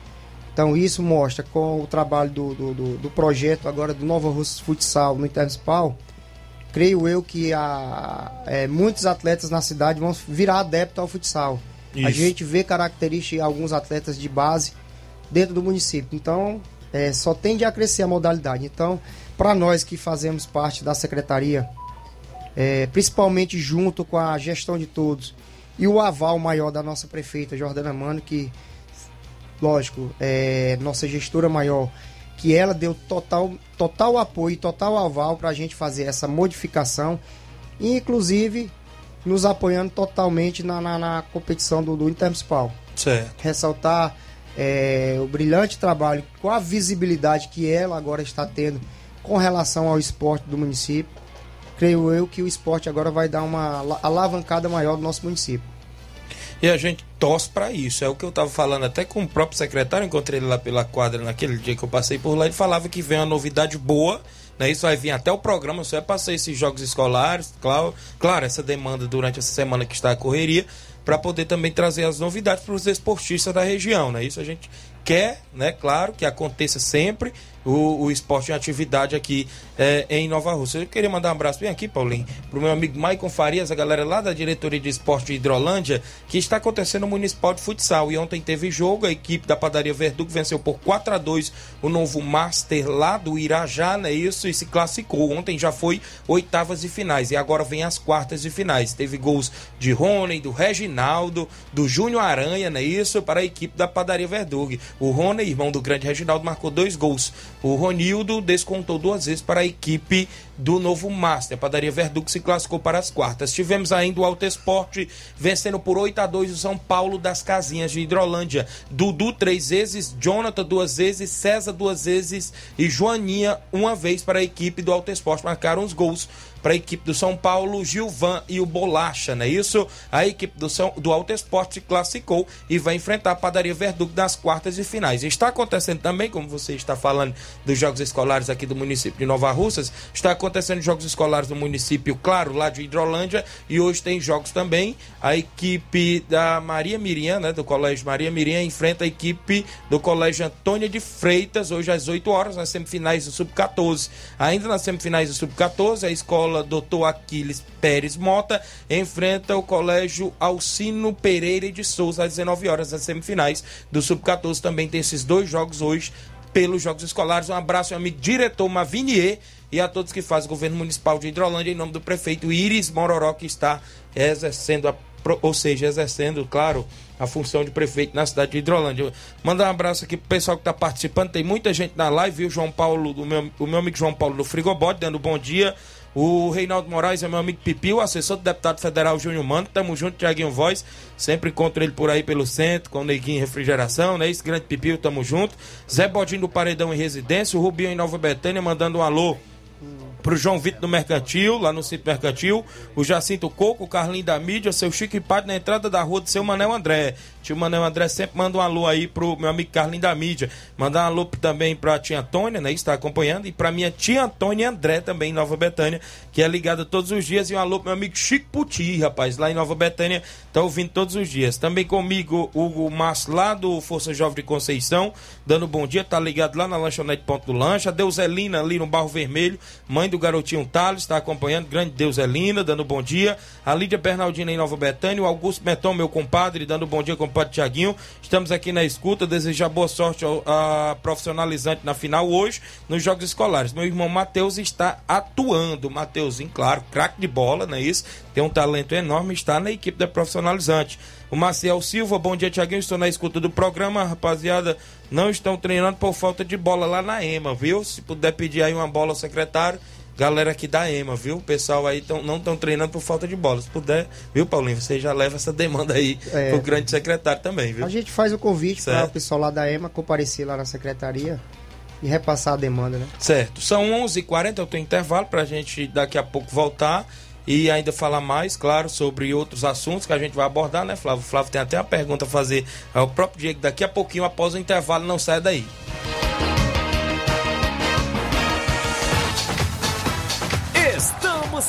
Então isso mostra, com o trabalho do projeto agora do Nova Russas Futsal no Intermunicipal, creio eu que muitos atletas na cidade vão virar adeptos ao futsal. Isso. A gente vê características de alguns atletas de base dentro do município. Então só tende a crescer a modalidade. Então, para nós que fazemos parte da secretaria, principalmente junto com a gestão de todos, e o aval maior da nossa prefeita Jordana Mano, que lógico, nossa gestora maior, que ela deu total apoio, total aval para a gente fazer essa modificação, inclusive nos apoiando totalmente na competição do Intermunicipal. Certo. Ressaltar o brilhante trabalho, com a visibilidade que ela agora está tendo com relação ao esporte do município. creio eu que o esporte agora vai dar uma alavancada maior do nosso município. E a gente torce para isso, é o que eu estava falando até com o próprio secretário, encontrei ele lá pela quadra naquele dia que eu passei por lá, ele falava que vem uma novidade boa, né? Isso vai vir até o programa, só é passar esses jogos escolares, claro, essa demanda durante essa semana que está a correria, para poder também trazer as novidades para os esportistas da região, né? Isso a gente quer, né? Claro, que aconteça sempre o esporte em atividade aqui em Nova Russa. Eu queria mandar um abraço bem aqui, Paulinho, pro meu amigo Maicon Farias, a galera lá da diretoria de esporte de Hidrolândia, que está acontecendo o Municipal de Futsal, e ontem teve jogo, a equipe da padaria Verdugo venceu por 4-2 o novo Master lá do Irajá, né, isso, e se classificou. Ontem já foi oitavas de finais e agora vem as quartas de finais, teve gols de Rony, do Reginaldo, do Júnior Aranha, né, isso, para a equipe da padaria Verdugo. O Rony, irmão do grande Reginaldo, marcou 2 gols. O Ronildo descontou 2 vezes para a equipe do novo Master. A padaria Verdugo se classificou para as quartas. Tivemos ainda o Alto Esporte vencendo por 8-2 o São Paulo das Casinhas de Hidrolândia. Dudu 3 vezes, Jonathan 2 vezes, César 2 vezes e Joaninha 1 vez para a equipe do Alto Esporte. Marcaram os gols para a equipe do São Paulo, Gilvan e o Bolacha, não é isso? A equipe do Alto Esporte classificou e vai enfrentar a padaria Verdugo nas quartas de finais. Está acontecendo também, como você está falando, dos jogos escolares aqui do município de Nova Russas, está acontecendo jogos escolares no município, claro, lá de Hidrolândia, e hoje tem jogos também. A equipe da Maria Miriam, né, do Colégio Maria Miriam, enfrenta a equipe do Colégio Antônia de Freitas, hoje às 8 horas, nas semifinais do Sub-14. Ainda nas semifinais do Sub-14, a escola Doutor Aquiles Pérez Mota enfrenta o Colégio Alcino Pereira de Souza às 19 horas, nas semifinais do Sub-14. Também tem esses 2 jogos hoje pelos Jogos Escolares. Um abraço ao amigo diretor Mavinier e a todos que fazem o governo municipal de Hidrolândia, em nome do prefeito Iris Mororó, que está exercendo, claro, a função de prefeito na cidade de Hidrolândia. Mandar um abraço aqui pro pessoal que tá participando, tem muita gente na live, viu? João Paulo, o meu amigo João Paulo do Frigobode, dando bom dia. O Reinaldo Moraes é meu amigo Pipi, o assessor do deputado federal Júnior Mano. Tamo junto, Thiaguinho Voz. Sempre encontro ele por aí pelo centro, com o Neguinho em refrigeração, né? Esse grande Pipi, tamo junto. Zé Bodinho do Paredão em Residência. O Rubinho em Nova Betânia, mandando um alô pro João Vitor do Mercantil, lá no Sítio Mercantil, o Jacinto Coco, o Carlinho da Mídia, seu Chico e Padre na entrada da rua do seu Manel André. Tio Manel André sempre manda um alô aí pro meu amigo Carlinho da Mídia. Mandar um alô também pra tia Antônia, né, está acompanhando, e pra minha tia Antônia André também em Nova Betânia, que é ligada todos os dias, e um alô pro meu amigo Chico Puti, rapaz, lá em Nova Betânia, tá ouvindo todos os dias. Também comigo, Hugo Márcio, lá do Força Jovem de Conceição, dando bom dia, tá ligado lá na lanchonete Ponto do Lancha. A Deuselina ali no Barro Vermelho, mãe do garotinho Thales, está acompanhando, grande Deuselina, dando bom dia. A Lídia Bernardina em Nova Betânia, o Augusto Meton, meu compadre, dando bom dia, compadre Thiaguinho. Estamos aqui na escuta, desejar boa sorte a profissionalizante na final hoje, nos Jogos Escolares. Meu irmão Matheus está atuando, Matheusinho, claro, craque de bola, não é isso? Tem um talento enorme, está na equipe da profissionalizante. O Marcel Silva, bom dia, Thiaguinho, estou na escuta do programa, rapaziada, não estão treinando por falta de bola lá na EMA, viu? Se puder pedir aí uma bola ao secretário, galera aqui da EMA, viu? O pessoal aí não estão treinando por falta de bola, se puder, viu, Paulinho? Você já leva essa demanda aí pro grande secretário também, viu? A gente faz o convite para o pessoal lá da EMA comparecer lá na secretaria e repassar a demanda, né? Certo, são 11h40, eu tenho intervalo pra gente daqui a pouco voltar e ainda falar mais, claro, sobre outros assuntos que a gente vai abordar, né, Flávio? O Flávio tem até uma pergunta a fazer ao próprio Diego daqui a pouquinho, após o intervalo, não sai daí. Estamos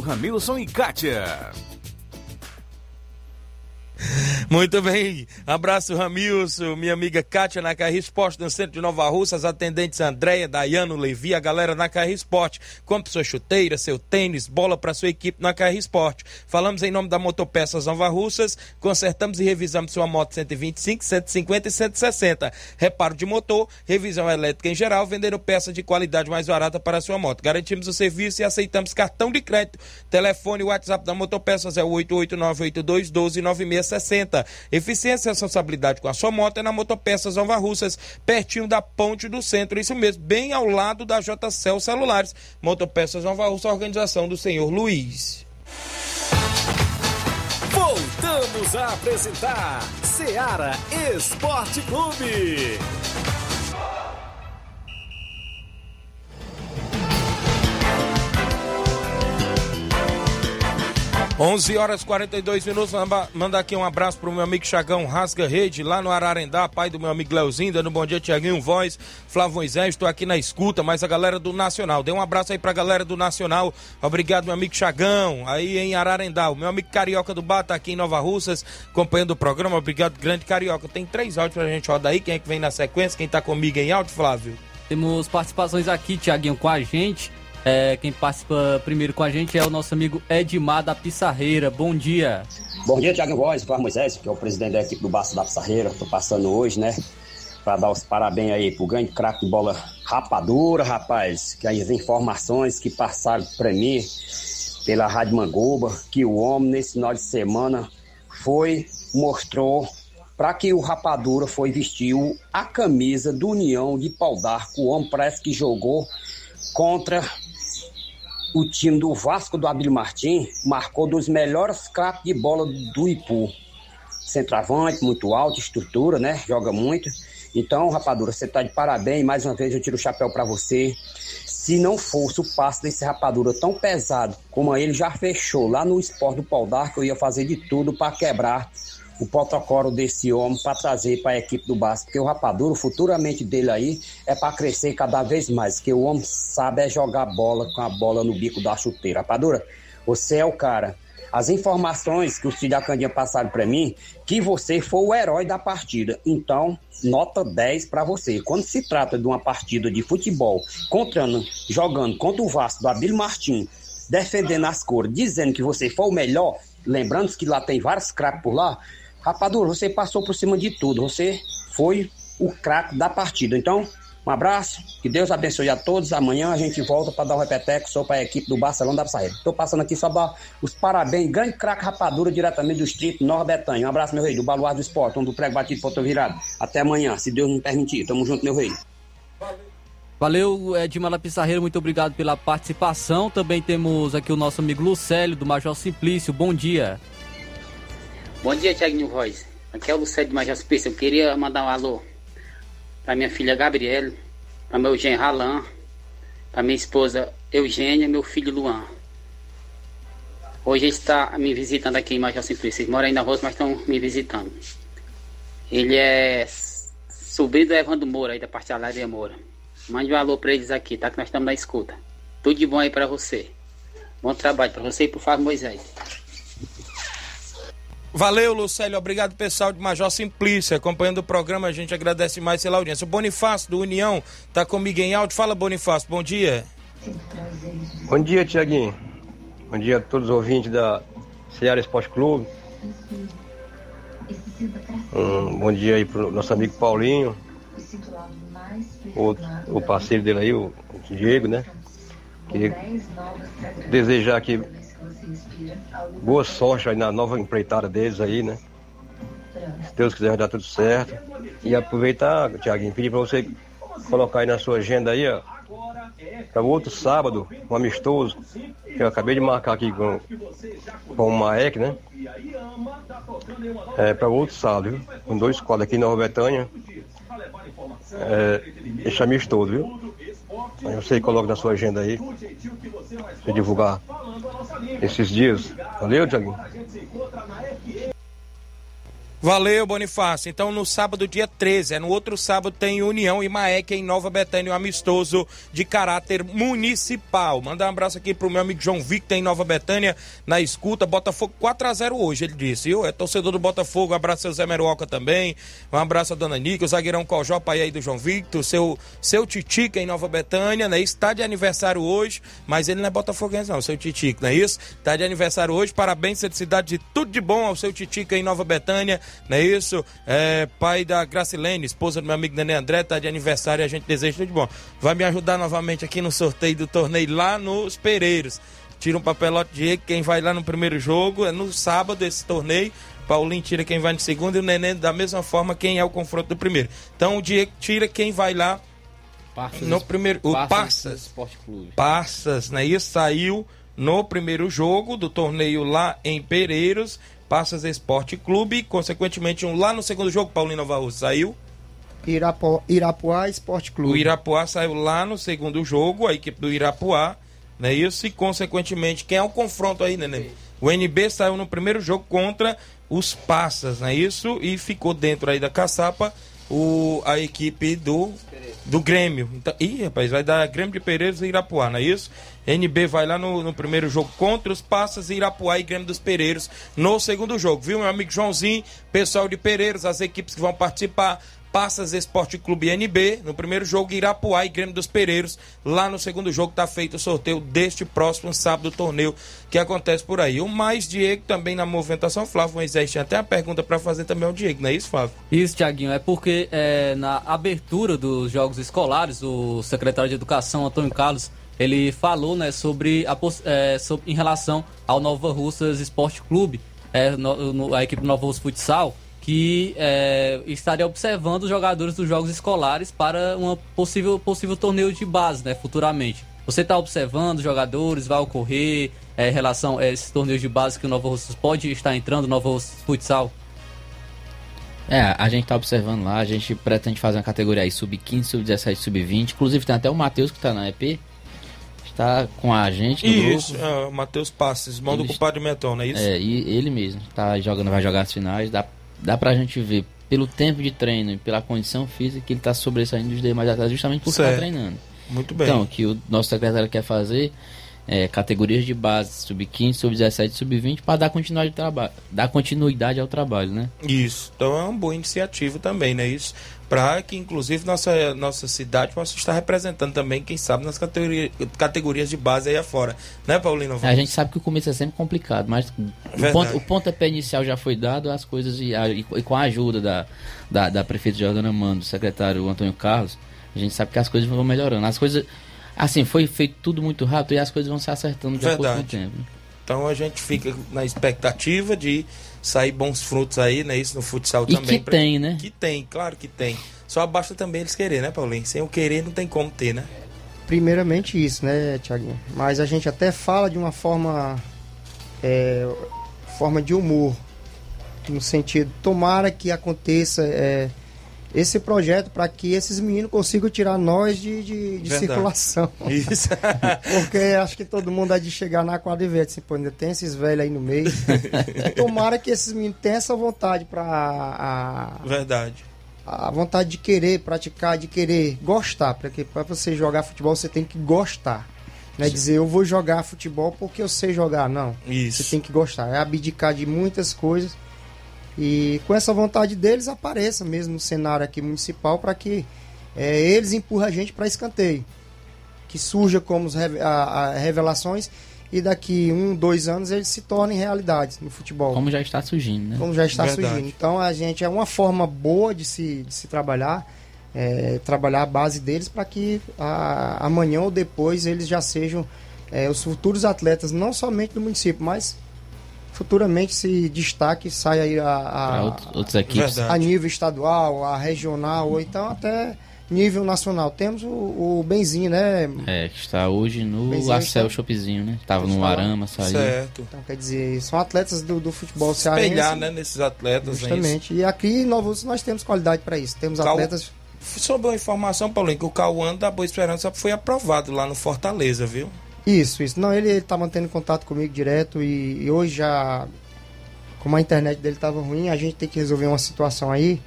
Ramilson e Kátia. Muito bem, abraço Ramilson, minha amiga Kátia na Carreira Esporte, no centro de Nova Russas, atendentes Andréia, Daiano, Levi, a galera na Carreira Esporte. Compre sua chuteira, seu tênis, bola para sua equipe na Carreira Esporte. Falamos em nome da Motopeças Nova Russas, consertamos e revisamos sua moto 125, 150 e 160. Reparo de motor, revisão elétrica em geral, vendendo peça de qualidade mais barata para a sua moto. Garantimos o serviço e aceitamos cartão de crédito. Telefone e WhatsApp da Motopeças é o 88982129660. Eficiência e responsabilidade com a sua moto é na Motopeças Nova Russas, pertinho da Ponte do Centro, isso mesmo, bem ao lado da JCL Celulares. Motopeças Nova Russa, organização do senhor Luiz. Voltamos a apresentar Ceará Esporte Clube. 11h42, manda aqui um abraço pro meu amigo Chagão Rasga Rede, lá no Ararendá, pai do meu amigo Leozinho, dando um bom dia, Thiaguinho Voz, Flávio Moisés, estou aqui na escuta, mas a galera do Nacional, dê um abraço aí pra galera do Nacional, obrigado meu amigo Chagão, aí em Ararendá, o meu amigo Carioca do Bar tá aqui em Nova Russas, acompanhando o programa, obrigado grande Carioca, tem 3 áudios pra gente rodar aí, quem é que vem na sequência, quem tá comigo em áudio, Flávio? Temos participações aqui, Thiaguinho, com a gente. Quem participa primeiro com a gente é o nosso amigo Edmar da Pissarreira. Bom dia. Bom dia, Thiago Voz, Flávio Moisés, que é o presidente da equipe do Barça da Pissarreira. Estou passando hoje, né, para dar os parabéns aí pro grande craque de bola rapadura, rapaz, que as informações que passaram para mim pela Rádio Manguba, que o homem nesse final de semana mostrou para que o rapadura vestiu a camisa do União de Pau d'Arco. O homem parece que jogou contra o time do Vasco do Abílio Martim, marcou dos melhores craques de bola do Ipu. Centroavante, muito alto, estrutura, né? Joga muito. Então, rapadura, você tá de parabéns. Mais uma vez eu tiro o chapéu para você. Se não fosse o passe desse rapadura tão pesado como ele já fechou lá no Esporte do Pau d'Arco, eu ia fazer de tudo para quebrar o protocolo desse homem, para trazer para a equipe do Barça, porque o rapadura, futuramente dele aí, é para crescer cada vez mais, que o homem sabe é jogar bola com a bola no bico da chuteira. Rapadura, você é o cara. As informações que o filho da Candinha passaram para mim, que você foi o herói da partida, então nota 10 para você. Quando se trata de uma partida de futebol, jogando contra o Vasco do Abílio Martim, defendendo as cores, dizendo que você foi o melhor, lembrando que lá tem vários craques por lá, rapadura, você passou por cima de tudo. Você foi o craque da partida. Então, um abraço. Que Deus abençoe a todos. Amanhã a gente volta para dar um repeteco. Sou para a equipe do Barcelona da Pissarreira. Estou passando aqui só para os parabéns. Grande craque rapadura, diretamente do Distrito Nova Betânia. Um abraço, meu rei, do Baluar do Esporte. Um do prego batido para o virado. Até amanhã, se Deus nos permitir. Tamo junto, meu rei. Valeu, Edmar da Pissarreira, muito obrigado pela participação. Também temos aqui o nosso amigo Lucélio, do Major Simplício. Bom dia. Bom dia, Thiaguinho Voz. Aqui é o Lucélio do Major Simplício. Eu queria mandar um alô para minha filha Gabriela, para meu genro Alan, para minha esposa Eugênia e meu filho Luan. Hoje ele está me visitando aqui em Major Simplício. Ele mora aí na Rosa, mas estão me visitando. Ele é sobrinho do Evandro Moura, aí da Pastelaria Moura. Mande um alô pra eles aqui, tá? Que nós estamos na escuta. Tudo de bom aí pra você. Bom trabalho pra você e pro Flávio Moisés. Valeu, Lucélio. Obrigado, pessoal de Major Simplício. Acompanhando o programa, a gente agradece mais pela audiência. O Bonifácio, do União, tá comigo em áudio. Fala, Bonifácio. Bom dia. Bom dia, Thiaguinho. Bom dia a todos os ouvintes da Ceará Esporte Clube. Bom dia aí pro nosso amigo Paulinho. O parceiro dele aí, o Diego, né? Queria desejar aqui boa sorte aí na nova empreitada deles aí, né? Se Deus quiser, vai dar tudo certo. E aproveitar, Thiaguinho, pedir pra você colocar aí na sua agenda aí, ó, para o outro sábado, um amistoso, que eu acabei de marcar aqui com o Maek, né? Para o outro sábado, viu? Com 2 quadros aqui em Nova Betânia. Esse amistoso, viu? Aí você coloca na sua agenda aí, pra divulgar esses dias. Valeu, Thiaguinho. Valeu, Bonifácio. Então, no sábado, dia 13, no outro sábado, tem União e Maek em Nova Betânia, um amistoso de caráter municipal. Mandar um abraço aqui pro meu amigo João Victor em Nova Betânia, na escuta. Botafogo 4-0 hoje, ele disse. Eu, é torcedor do Botafogo. Um abraço ao Zé Meruoca também. Um abraço a Dona Nica, o zagueirão Cojó, pai aí do João Victor, seu Titica em Nova Betânia, né? Está de aniversário hoje, mas ele não é botafoguense, não, seu Titica, não é isso? Está de aniversário hoje, parabéns, felicidade, de tudo de bom ao seu Titica em Nova Betânia. Não é isso? É, pai da Gracilene, esposa do meu amigo Nenê André, tá de aniversário e a gente deseja tudo de bom. Vai me ajudar novamente aqui no sorteio do torneio lá nos Pereiros. Tira um papelote de quem vai lá no primeiro jogo, é no sábado esse torneio. Paulinho tira quem vai no segundo e o Nenê da mesma forma quem é o confronto do primeiro. Então o Diego tira quem vai lá Passas, no primeiro... Passas Esporte Clube. Passas, né? Isso saiu no primeiro jogo do torneio lá em Pereiros. Passas Esporte Clube, consequentemente lá no segundo jogo, Paulinho Nova Russa, saiu? Irapuá Esporte Clube. O Irapuá saiu lá no segundo jogo, a equipe do Irapuá, né? Isso, e consequentemente, quem é o confronto aí, Nenê? O NB saiu no primeiro jogo contra os Passas, né? Isso, e ficou dentro aí da caçapa a equipe do Grêmio. Então, ih, rapaz, vai dar Grêmio de Pereiros e Irapuá, não é isso? NB vai lá no primeiro jogo contra os Passas, Irapuá e Grêmio dos Pereiros no segundo jogo, viu, meu amigo Joãozinho, pessoal de Pereiros, as equipes que vão participar, Passas Esporte Clube NB no primeiro jogo, Irapuá e Grêmio dos Pereiros lá no segundo jogo, tá feito o sorteio deste próximo sábado, o torneio que acontece por aí. O mais Diego também na movimentação, Flávio Moisés tinha até uma pergunta pra fazer também ao Diego, não é isso, Flávio? Isso, Thiaguinho, é porque na abertura dos jogos escolares, o secretário de Educação, Antônio Carlos, ele falou, né, sobre em relação ao Nova Russas Esporte Clube, a equipe do Nova Russas Futsal, que estaria observando os jogadores dos jogos escolares para um possível torneio de base, né, futuramente. Você está observando os jogadores, vai ocorrer em relação a esses torneios de base que o Nova Russas pode estar entrando, o Nova Russas Futsal? A gente tá observando lá, a gente pretende fazer uma categoria aí, sub-15, sub-17, sub-20, inclusive tem até o Matheus que tá na EP, tá com a gente no grupo. Isso, o Matheus Passes, irmão do compadre Meton, não é isso? E ele mesmo, vai jogar as finais, dá pra gente ver, pelo tempo de treino e pela condição física, que ele tá sobressaindo dos demais atletas justamente por estar treinando. Muito bem. Então, o que o nosso secretário quer fazer é categorias de base, sub-15, sub-17, sub-20, para dar continuidade ao trabalho, né? Isso, então é uma boa iniciativa também, né? Isso, para que inclusive nossa cidade possa estar representando também, quem sabe, nas categorias de base aí afora, né, Paulino? A gente sabe que o começo é sempre complicado, mas o pontapé inicial já foi dado, as coisas, e com a ajuda da prefeita Jordana Mano, do secretário Antônio Carlos, a gente sabe que as coisas vão melhorando, as coisas, assim, foi feito tudo muito rápido e as coisas vão se acertando de acordo com o tempo. Então a gente fica na expectativa de sair bons frutos aí, né? Isso no futsal e também. Tem, né? Que tem, claro que tem. Só basta também eles quererem, né, Paulinho? Sem o querer não tem como ter, né? Primeiramente isso, né, Thiaguinho? Mas a gente até fala de uma forma de humor, no sentido, tomara que aconteça esse projeto para que esses meninos consigam tirar nós de circulação. Isso. Porque acho que todo mundo é de chegar na quadra e ver, assim, pô, ainda tem esses velhos aí no meio. Tomara que esses meninos tenham essa vontade a vontade de querer praticar, de querer gostar, porque para você jogar futebol você tem que gostar. Não é dizer eu vou jogar futebol porque eu sei jogar, não. Isso. Você tem que gostar, é abdicar de muitas coisas. E com essa vontade deles apareça mesmo no cenário aqui municipal para que eles empurram a gente para escanteio, que surja como revelações e daqui 1-2 anos eles se tornem realidade no futebol. Como já está surgindo, né? Como já está surgindo. Então a gente é uma forma boa de se trabalhar, trabalhar a base deles para que amanhã ou depois eles já sejam os futuros atletas, não somente do município, mas futuramente se destaque, saia aí outras equipes a nível estadual, a regional, ou então até nível nacional. Temos o Benzinho, né? Que está hoje no Arcel Shopzinho, né? Estava no Arama, saiu. Certo. Então, quer dizer, são atletas do futebol cearense. Espelhar, né, nesses atletas. Justamente. É e aqui em Nova Russa nós temos qualidade para isso. Temos atletas... Sobre a informação, Paulinho, que o Cauã da Boa Esperança foi aprovado lá no Fortaleza, viu? Isso. Não, ele tá mantendo contato comigo direto e hoje já como a internet dele estava ruim, a gente tem que resolver uma situação aí.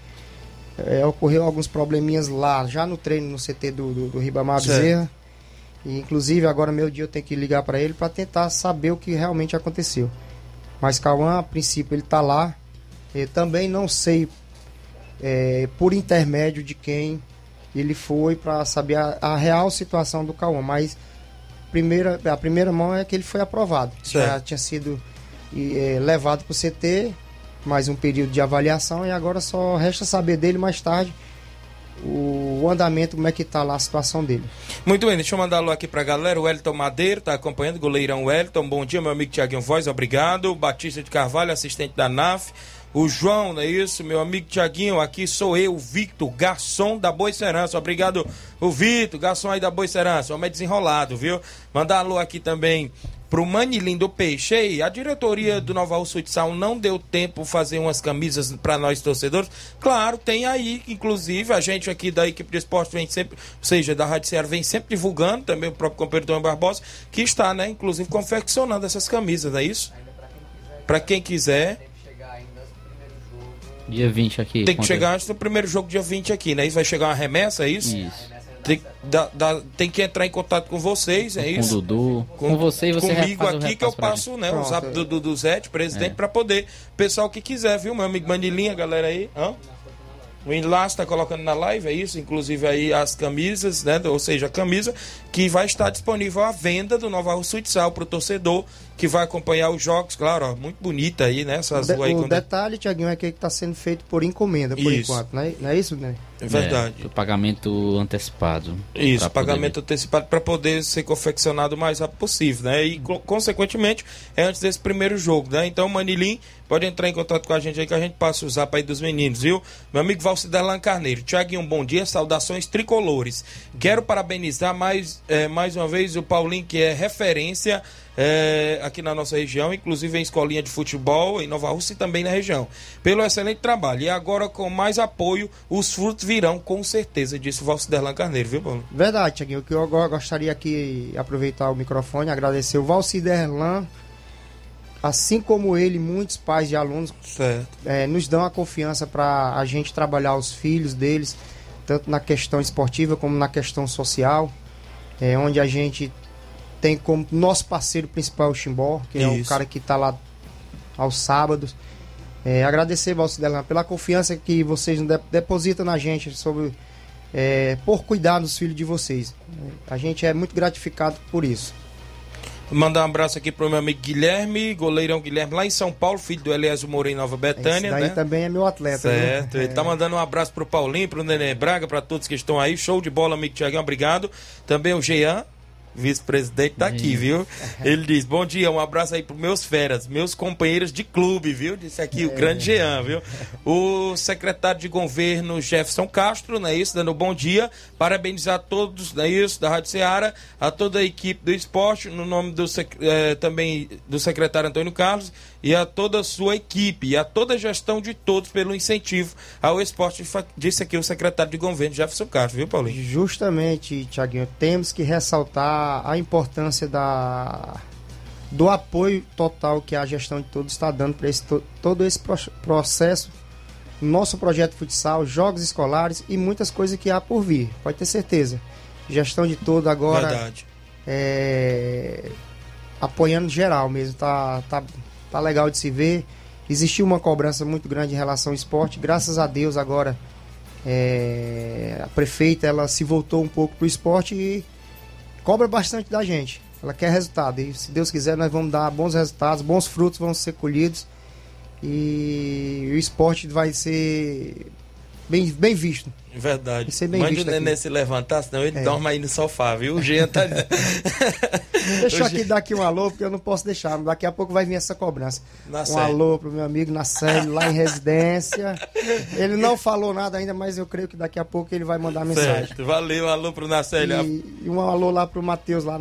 Ocorreu alguns probleminhas lá, já no treino, no CT do Ribamar Bezerra. E, inclusive, agora meio dia eu tenho que ligar para ele para tentar saber o que realmente aconteceu. Mas Cauã, a princípio, ele está lá. Eu também não sei por intermédio de quem ele foi para saber a real situação do Cauã. Mas a primeira mão é que ele foi aprovado. Certo. Já tinha sido levado para o CT, mais um período de avaliação, e agora só resta saber dele mais tarde o andamento, como é que tá lá a situação dele. Muito bem, deixa eu mandar alô aqui pra galera. O Wellington Madeiro tá acompanhando, goleirão Wellington, bom dia, meu amigo Thiaguinho Voz, obrigado. O Batista de Carvalho, assistente da NAF. O João, não é isso? Meu amigo Thiaguinho, aqui sou eu, Victor, garçom da Boa Serança. Obrigado, o Victor, garçom aí da Boa Serança, homem desenrolado, viu? Mandar alô aqui também pro Manilim do Peixe. Ei, a diretoria do Nova Russa Futsal não deu tempo fazer umas camisas para nós torcedores? Claro, tem aí, inclusive, a gente aqui da equipe de esporte vem sempre, ou seja, da Rádio Seara, vem sempre divulgando, também o próprio companheiro Tom Barbosa, que está, né, inclusive, confeccionando essas camisas, não é isso? Para quem quiser. Tem que chegar ainda antes do primeiro jogo. Dia 20 aqui. Tem que chegar antes do primeiro jogo, dia 20 aqui, né? Isso vai chegar uma remessa, é isso? Isso. Tem que entrar em contato com vocês, é isso? Com o Dudu, com você e você comigo faz aqui que eu passo, né? O zap do Zé, presidente, para poder. Pessoal que quiser, viu, meu amigo Manilinha, galera aí. Hã? O Enlace tá colocando na live, é isso? Inclusive aí as camisas, né? Ou seja, a camisa que vai estar disponível à venda do Nova Russa Futsal pro torcedor que vai acompanhar os jogos, claro, ó, muito bonita aí, né? Essa azul aí. O detalhe, Thiaguinho, é que tá sendo feito por encomenda, por enquanto, né? Não é isso, né? É verdade. O pagamento antecipado. Isso, pagamento antecipado para poder ser confeccionado o mais rápido possível, né? E, consequentemente, é antes desse primeiro jogo, né? Então, Manilim, pode entrar em contato com a gente aí que a gente passa o zap aí dos meninos, viu? Meu amigo Valcidarlan Carneiro. Thiaguinho, bom dia, saudações tricolores. Quero parabenizar mais uma vez o Paulinho, que é referência aqui na nossa região, inclusive em escolinha de futebol em Nova Russa e também na região, pelo excelente trabalho. E agora, com mais apoio, os frutos virão, com certeza, disse o Valciderlan Carneiro, viu, Paulo? Verdade, Thiaguinho. O que eu gostaria aqui, aproveitar o microfone, agradecer o Valciderlan, assim como ele, muitos pais de alunos nos dão a confiança para a gente trabalhar os filhos deles, tanto na questão esportiva como na questão social, onde a gente tem como nosso parceiro principal o Chimbó, que é um cara que está lá aos sábados. Agradecer, Valcidelana, pela confiança que vocês depositam na gente por cuidar dos filhos de vocês. A gente é muito gratificado por isso. Mandar um abraço aqui pro meu amigo Guilherme, goleirão Guilherme, lá em São Paulo, filho do Eliezer Moura em Nova Betânia. Esse daí, né? Também é meu atleta. Certo, né? Ele tá mandando um abraço pro Paulinho, pro Nenê Braga, pra todos que estão aí. Show de bola, amigo Thiaguinho, obrigado. Também o Jean, vice-presidente, tá aqui, viu? Ele diz, bom dia, um abraço aí pros meus feras, meus companheiros de clube, viu? Disse aqui o grande Jean, viu? O secretário de governo Jefferson Castro, não é isso? Dando um bom dia, parabenizar a todos, não é isso? Da Rádio Seara, a toda a equipe do esporte, no nome também do secretário Antônio Carlos e a toda a sua equipe, e a toda a gestão de todos pelo incentivo ao esporte, disse aqui o secretário de governo Jefferson Castro, viu, Paulinho? Justamente, Thiaguinho, temos que ressaltar a importância do apoio total que a gestão de todos está dando para todo esse processo, nosso projeto de futsal, jogos escolares e muitas coisas que há por vir, pode ter certeza. Gestão de todos agora apoiando geral mesmo, tá legal de se ver. Existiu uma cobrança muito grande em relação ao esporte, graças a Deus agora a prefeita ela se voltou um pouco para o esporte e cobra bastante da gente, ela quer resultado, e se Deus quiser nós vamos dar bons resultados, bons frutos vão ser colhidos e o esporte vai ser bem visto. Verdade. Mande o Nenê se levantar, senão ele dorme aí no sofá, viu? O Jean tá... Deixa eu dar aqui um alô, porque eu não posso deixar. Daqui a pouco vai vir essa cobrança. Alô pro meu amigo Nassélio, lá em residência. Ele não falou nada ainda, mas eu creio que daqui a pouco ele vai mandar mensagem. Certo, valeu, alô pro Nassélio. E um alô lá pro Matheus, lá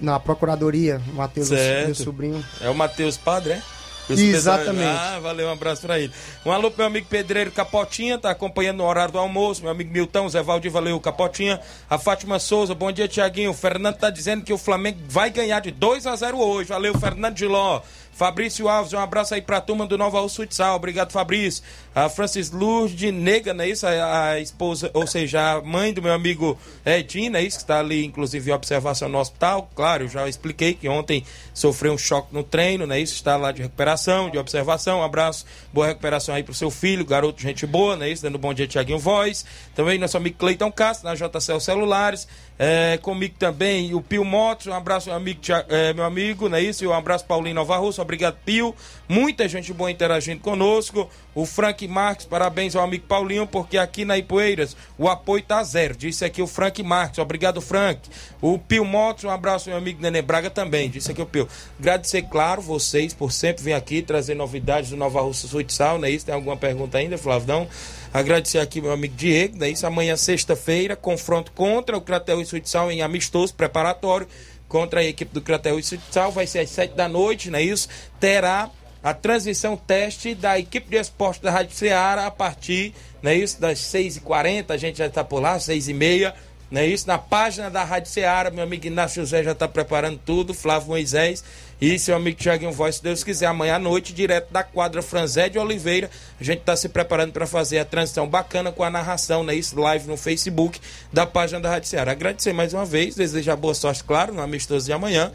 na procuradoria. O Matheus, meu sobrinho. É o Matheus Padre, é? Exatamente. Valeu, um abraço pra ele. Um alô pro meu amigo Pedreiro Capotinha, tá acompanhando no horário do almoço, meu amigo Milton, Zé Valdir, valeu, Capotinha. A Fátima Souza, bom dia, Thiaguinho. O Fernando tá dizendo que o Flamengo vai ganhar de 2-0 hoje, valeu, Fernando Giló. Fabrício Alves, um abraço aí pra turma do Nova Russa Futsal. Obrigado, Fabrício. A Francis Lourdes Nega, não é isso? A esposa, ou seja, a mãe do meu amigo Edinho, é isso? Que está ali, inclusive, em observação no hospital. Claro, eu já expliquei que ontem sofreu um choque no treino, não é isso? Está lá de recuperação, de observação. Um abraço, boa recuperação aí pro seu filho, garoto, gente boa, não é isso? Dando um bom dia, Thiaguinho Voz. Também nosso amigo Cleiton Castro, na JCL Celulares. Comigo também o Pio Motos, um abraço, meu amigo, não é isso? E um abraço, Paulinho Nova Russa. Obrigado, Pio. Muita gente boa interagindo conosco. O Frank Marques, parabéns ao amigo Paulinho, porque aqui na Ipueiras o apoio tá zero. Disse aqui o Frank Marques. Obrigado, Frank. O Pio Motos, um abraço meu amigo Nenê Braga também. Disse aqui o Pio. Agradecer, claro, vocês por sempre vir aqui trazer novidades do Nova Russas Futsal, não é isso? Tem alguma pergunta ainda, Flávio? Não. Agradecer aqui meu amigo Diego, não é isso? Amanhã, sexta-feira, confronto contra o Crateus Futsal em amistoso preparatório contra a equipe do Crateus Futsal. Vai ser às 7 da noite, não é isso? Terá a transmissão teste da equipe de esporte da Rádio Seara a partir, não é isso, das 6h40, a gente já está por lá, 6h30, não é isso, na página da Rádio Seara. Meu amigo Inácio José já está preparando tudo, Flávio Moisés e seu amigo Thiaguinho Voz, se Deus quiser, amanhã à noite, direto da quadra Franzé de Oliveira, a gente está se preparando para fazer a transição bacana com a narração, né? Isso, live no Facebook da página da Rádio Ceará. Agradecer mais uma vez, desejar boa sorte, claro, no amistoso de amanhã.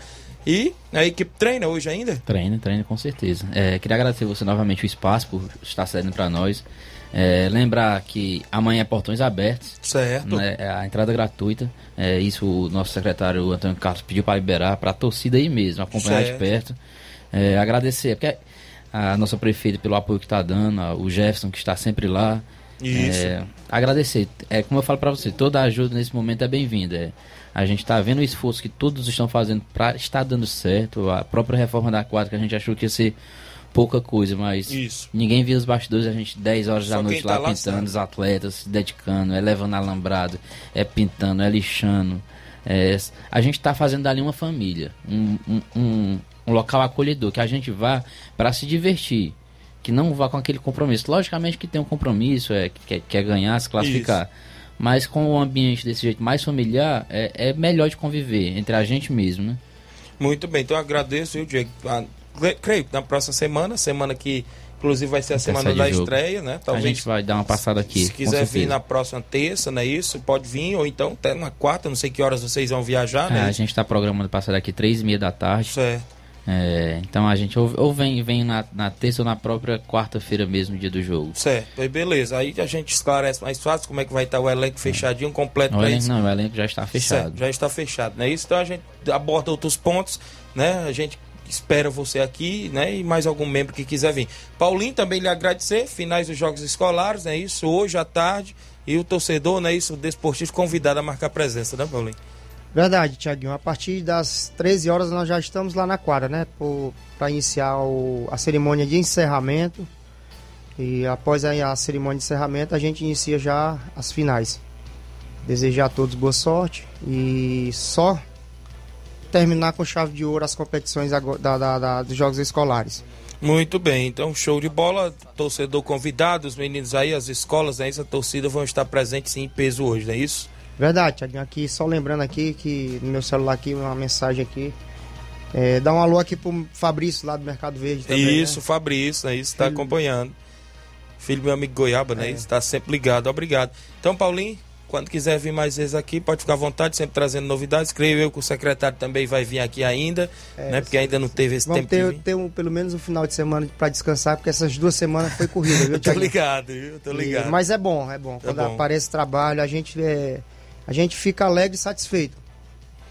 E a equipe treina hoje ainda? Treina, com certeza. Queria agradecer você novamente o espaço por estar cedendo para nós. Lembrar que amanhã é portões abertos. Certo. Né, a entrada gratuita. Isso o nosso secretário Antônio Carlos pediu para liberar para a torcida aí mesmo, acompanhar certo. De perto. Agradecer porque a nossa prefeita pelo apoio que está dando, o Jefferson que está sempre lá. Isso. Agradecer. Como eu falo para você, toda ajuda nesse momento é bem-vinda. A gente está vendo o esforço que todos estão fazendo para estar dando certo. A própria reforma da quadra que a gente achou que ia ser pouca coisa, mas isso. Ninguém via os bastidores, a gente 10 horas da noite lá pintando, os atletas se dedicando, levando alambrado, pintando, lixando. A gente está fazendo dali uma família, um local acolhedor, que a gente vá para se divertir, que não vá com aquele compromisso. Logicamente que tem um compromisso, que é ganhar, se classificar. Isso. Mas com o ambiente desse jeito mais familiar, é melhor de conviver entre a gente mesmo, né? Muito bem, então eu agradeço, Diego. Creio que na próxima semana que inclusive vai ser a semana da estreia, né? Talvez a gente vai dar uma passada aqui. Se quiser vir na próxima terça, não é isso? Pode vir, ou então até na quarta, não sei que horas vocês vão viajar, né? A gente está programando passar daqui 3h30 da tarde. Certo. Então a gente ou vem na terça ou na própria quarta-feira mesmo, dia do jogo. Certo, aí beleza. Aí a gente esclarece mais fácil como é que vai estar o elenco fechadinho, completo. O elenco já está fechado. Certo, já está fechado, né? Isso, então a gente aborda outros pontos, né? A gente espera você aqui, né? E mais algum membro que quiser vir. Paulinho, também lhe agradecer, finais dos jogos escolares, né? Isso, hoje à tarde. E o torcedor, né? Isso, o desportivo convidado a marcar presença, né, Paulinho? Verdade, Thiaguinho. A partir das 13 horas nós já estamos lá na quadra, né? Para iniciar a cerimônia de encerramento. E após a cerimônia de encerramento, a gente inicia já as finais. Desejar a todos boa sorte e só terminar com chave de ouro as competições dos jogos escolares. Muito bem, então show de bola, torcedor convidado, os meninos aí, as escolas, né? Essa torcida vão estar presentes sim, em peso hoje, não é isso? Verdade, Thiaguinho, aqui só lembrando aqui que no meu celular aqui, uma mensagem aqui, dá um alô aqui pro Fabrício lá do Mercado Verde também. Isso, né? Fabrício, aí está acompanhando. Filho do meu amigo Goiaba, né? Está sempre ligado, obrigado. Então, Paulinho, quando quiser vir mais vezes aqui, pode ficar à vontade, sempre trazendo novidades. Creio eu que o secretário também vai vir aqui ainda, né? Porque ainda não teve esse tempo. Vamos ter pelo menos um final de semana para descansar, porque essas 2 semanas foi corrida, viu, Thiaguinho? Tô ligado. Mas é bom. Quando aparece trabalho, a gente fica alegre e satisfeito,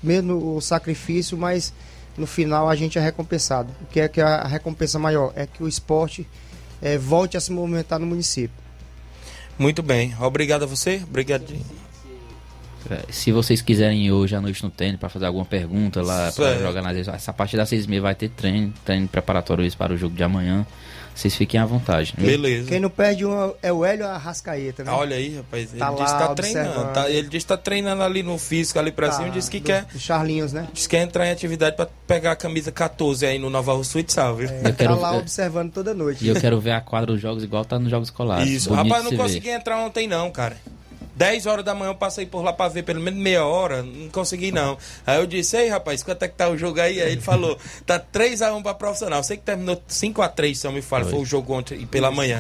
mesmo o sacrifício, mas no final a gente é recompensado. O que é que a recompensa maior? É que o esporte volte a se movimentar no município. Muito bem, obrigado a você, obrigado. Se vocês quiserem ir hoje à noite no treino para fazer alguma pergunta lá, para jogar nas redes, essa parte das 6h30 vai ter treino preparatório para o jogo de amanhã. Vocês fiquem à vontade. Né? Beleza. Quem não perde é o Hélio Arrascaeta, né? Olha aí, rapaz. Ele disse que tá treinando. Ele disse que está treinando ali no físico, ali pra cima. Disse que quer. O Charlinhos, né? Diz que quer entrar em atividade pra pegar a camisa 14 aí no Nova Russa Futsal, viu? Observando toda noite. E eu quero ver a quadra dos jogos igual tá nos jogos escolares. Isso. Bonito. Rapaz, não consegui entrar ontem, não, cara. 10 horas da manhã eu passei por lá pra ver pelo menos meia hora, não consegui não. Aí eu disse, ei rapaz, quanto é que tá o jogo aí? Aí ele falou, tá 3-1 pra profissional. Eu sei que terminou 5-3, se eu me falo, foi o jogo ontem pela manhã.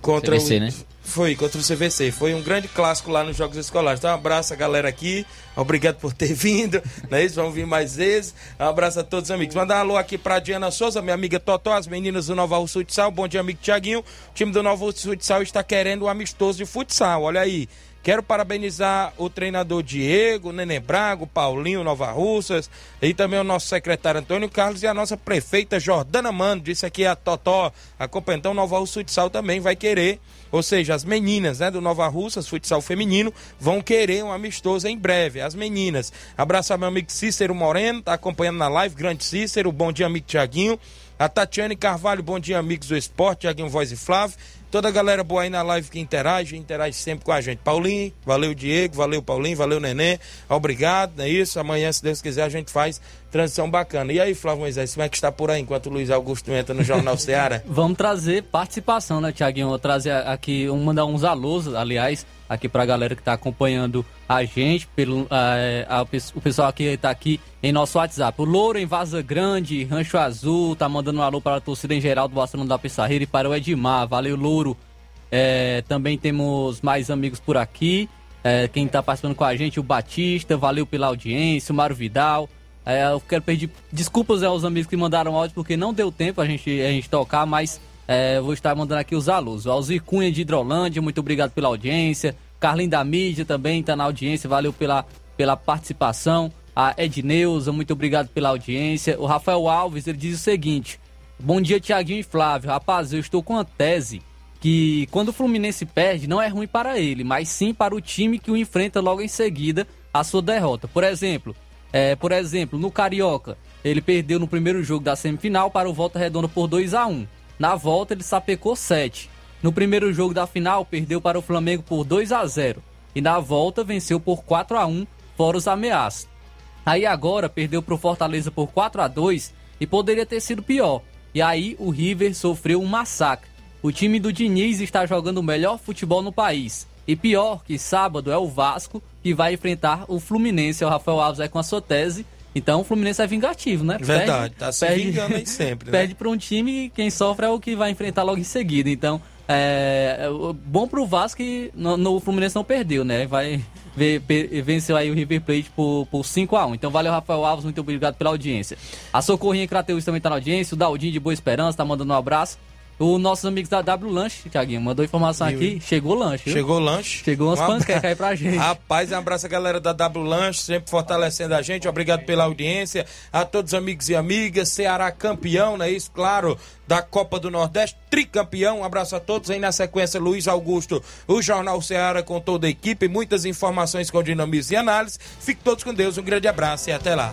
Contra o CVC, né? Foi, contra o CVC. Foi um grande clássico lá nos Jogos Escolares. Então, um abraço a galera aqui. Obrigado por ter vindo. Não é isso? Vamos vir mais vezes. Um abraço a todos os amigos. Mandar um alô aqui pra Diana Souza, minha amiga Totó, as meninas do Nova Russa Futsal. Bom dia, amigo Thiaguinho. O time do Nova Russa Futsal está querendo um amistoso de futsal. Olha aí. Quero parabenizar o treinador Diego, Nenê Braga, Paulinho, Nova Russas, e também o nosso secretário Antônio Carlos e a nossa prefeita Jordana Mano, disse aqui a Totó, a Copentão Nova Russa Futsal também vai querer, ou seja, as meninas, né, do Nova Russas Futsal Feminino, vão querer um amistoso em breve, as meninas. Abraço ao meu amigo Cícero Moreno, tá acompanhando na live, grande Cícero, bom dia amigo Thiaguinho. A Tatiane Carvalho, bom dia amigos do esporte, Thiaguinho Voz e Flávio. Toda a galera boa aí na live que interage sempre com a gente. Paulinho, valeu Diego, valeu Paulinho, valeu Nenê, obrigado, é isso, amanhã se Deus quiser a gente faz transição bacana. E aí Flávio Moisés, como é que está por aí enquanto o Luiz Augusto entra no Jornal Seara? Vamos trazer participação, né Thiaguinho, vou trazer aqui, vamos mandar uns alôs, aliás, aqui pra galera que tá acompanhando a gente, o pessoal que tá aqui em nosso WhatsApp. O Louro em Vaza Grande, Rancho Azul, tá mandando um alô para a torcida em geral do Barcelona da Pissarreira e para o Edmar, valeu Louro. Também temos mais amigos por aqui, quem está participando com a gente, o Batista, valeu pela audiência, o Mário Vidal. Eu quero pedir desculpas aos amigos que mandaram áudio porque não deu tempo a gente tocar, mas vou estar mandando aqui os alôs. O Alzir Cunha de Hidrolândia, muito obrigado pela audiência. Carlinho da Mídia também está na audiência, valeu pela participação. A Edneuza, muito obrigado pela audiência. O Rafael Alves, ele diz o seguinte: bom dia Thiaguinho e Flávio, rapaz, eu estou com uma tese que quando o Fluminense perde, não é ruim para ele, mas sim para o time que o enfrenta logo em seguida a sua derrota. Por exemplo, no Carioca, ele perdeu no primeiro jogo da semifinal para o Volta Redonda por 2-1. Na volta, ele sapecou 7. No primeiro jogo da final, perdeu para o Flamengo por 2-0. E na volta, venceu por 4-1, fora os ameaços. Aí agora, perdeu para o Fortaleza por 4-2 e poderia ter sido pior. E aí, o River sofreu um massacre. O time do Diniz está jogando o melhor futebol no país. E pior que sábado é o Vasco, que vai enfrentar o Fluminense. O Rafael Alves é com a sua tese. Então o Fluminense é vingativo, né? Verdade, tá se vingando aí sempre. Né? Perde para um time e quem sofre é o que vai enfrentar logo em seguida. Então, bom pro Vasco que o Fluminense não perdeu, né? Venceu aí o River Plate por 5-1. Então valeu Rafael Alves, muito obrigado pela audiência. A Socorrinha Crateus também está na audiência. O Daldinho de Boa Esperança tá mandando um abraço. Os nossos amigos da W Lanche, Thiaguinho, mandou informação aqui, chegou o lanche. Viu? Chegou o lanche. Chegou umas panquecas aí pra gente. Rapaz, um abraço a galera da W Lanche, sempre fortalecendo a gente, obrigado pela audiência, a todos os amigos e amigas, Ceará campeão, não é isso? Claro, da Copa do Nordeste, tricampeão, um abraço a todos, aí na sequência, Luiz Augusto, o Jornal Ceará com toda a equipe, muitas informações com dinamismo e análise, fiquem todos com Deus, um grande abraço e até lá.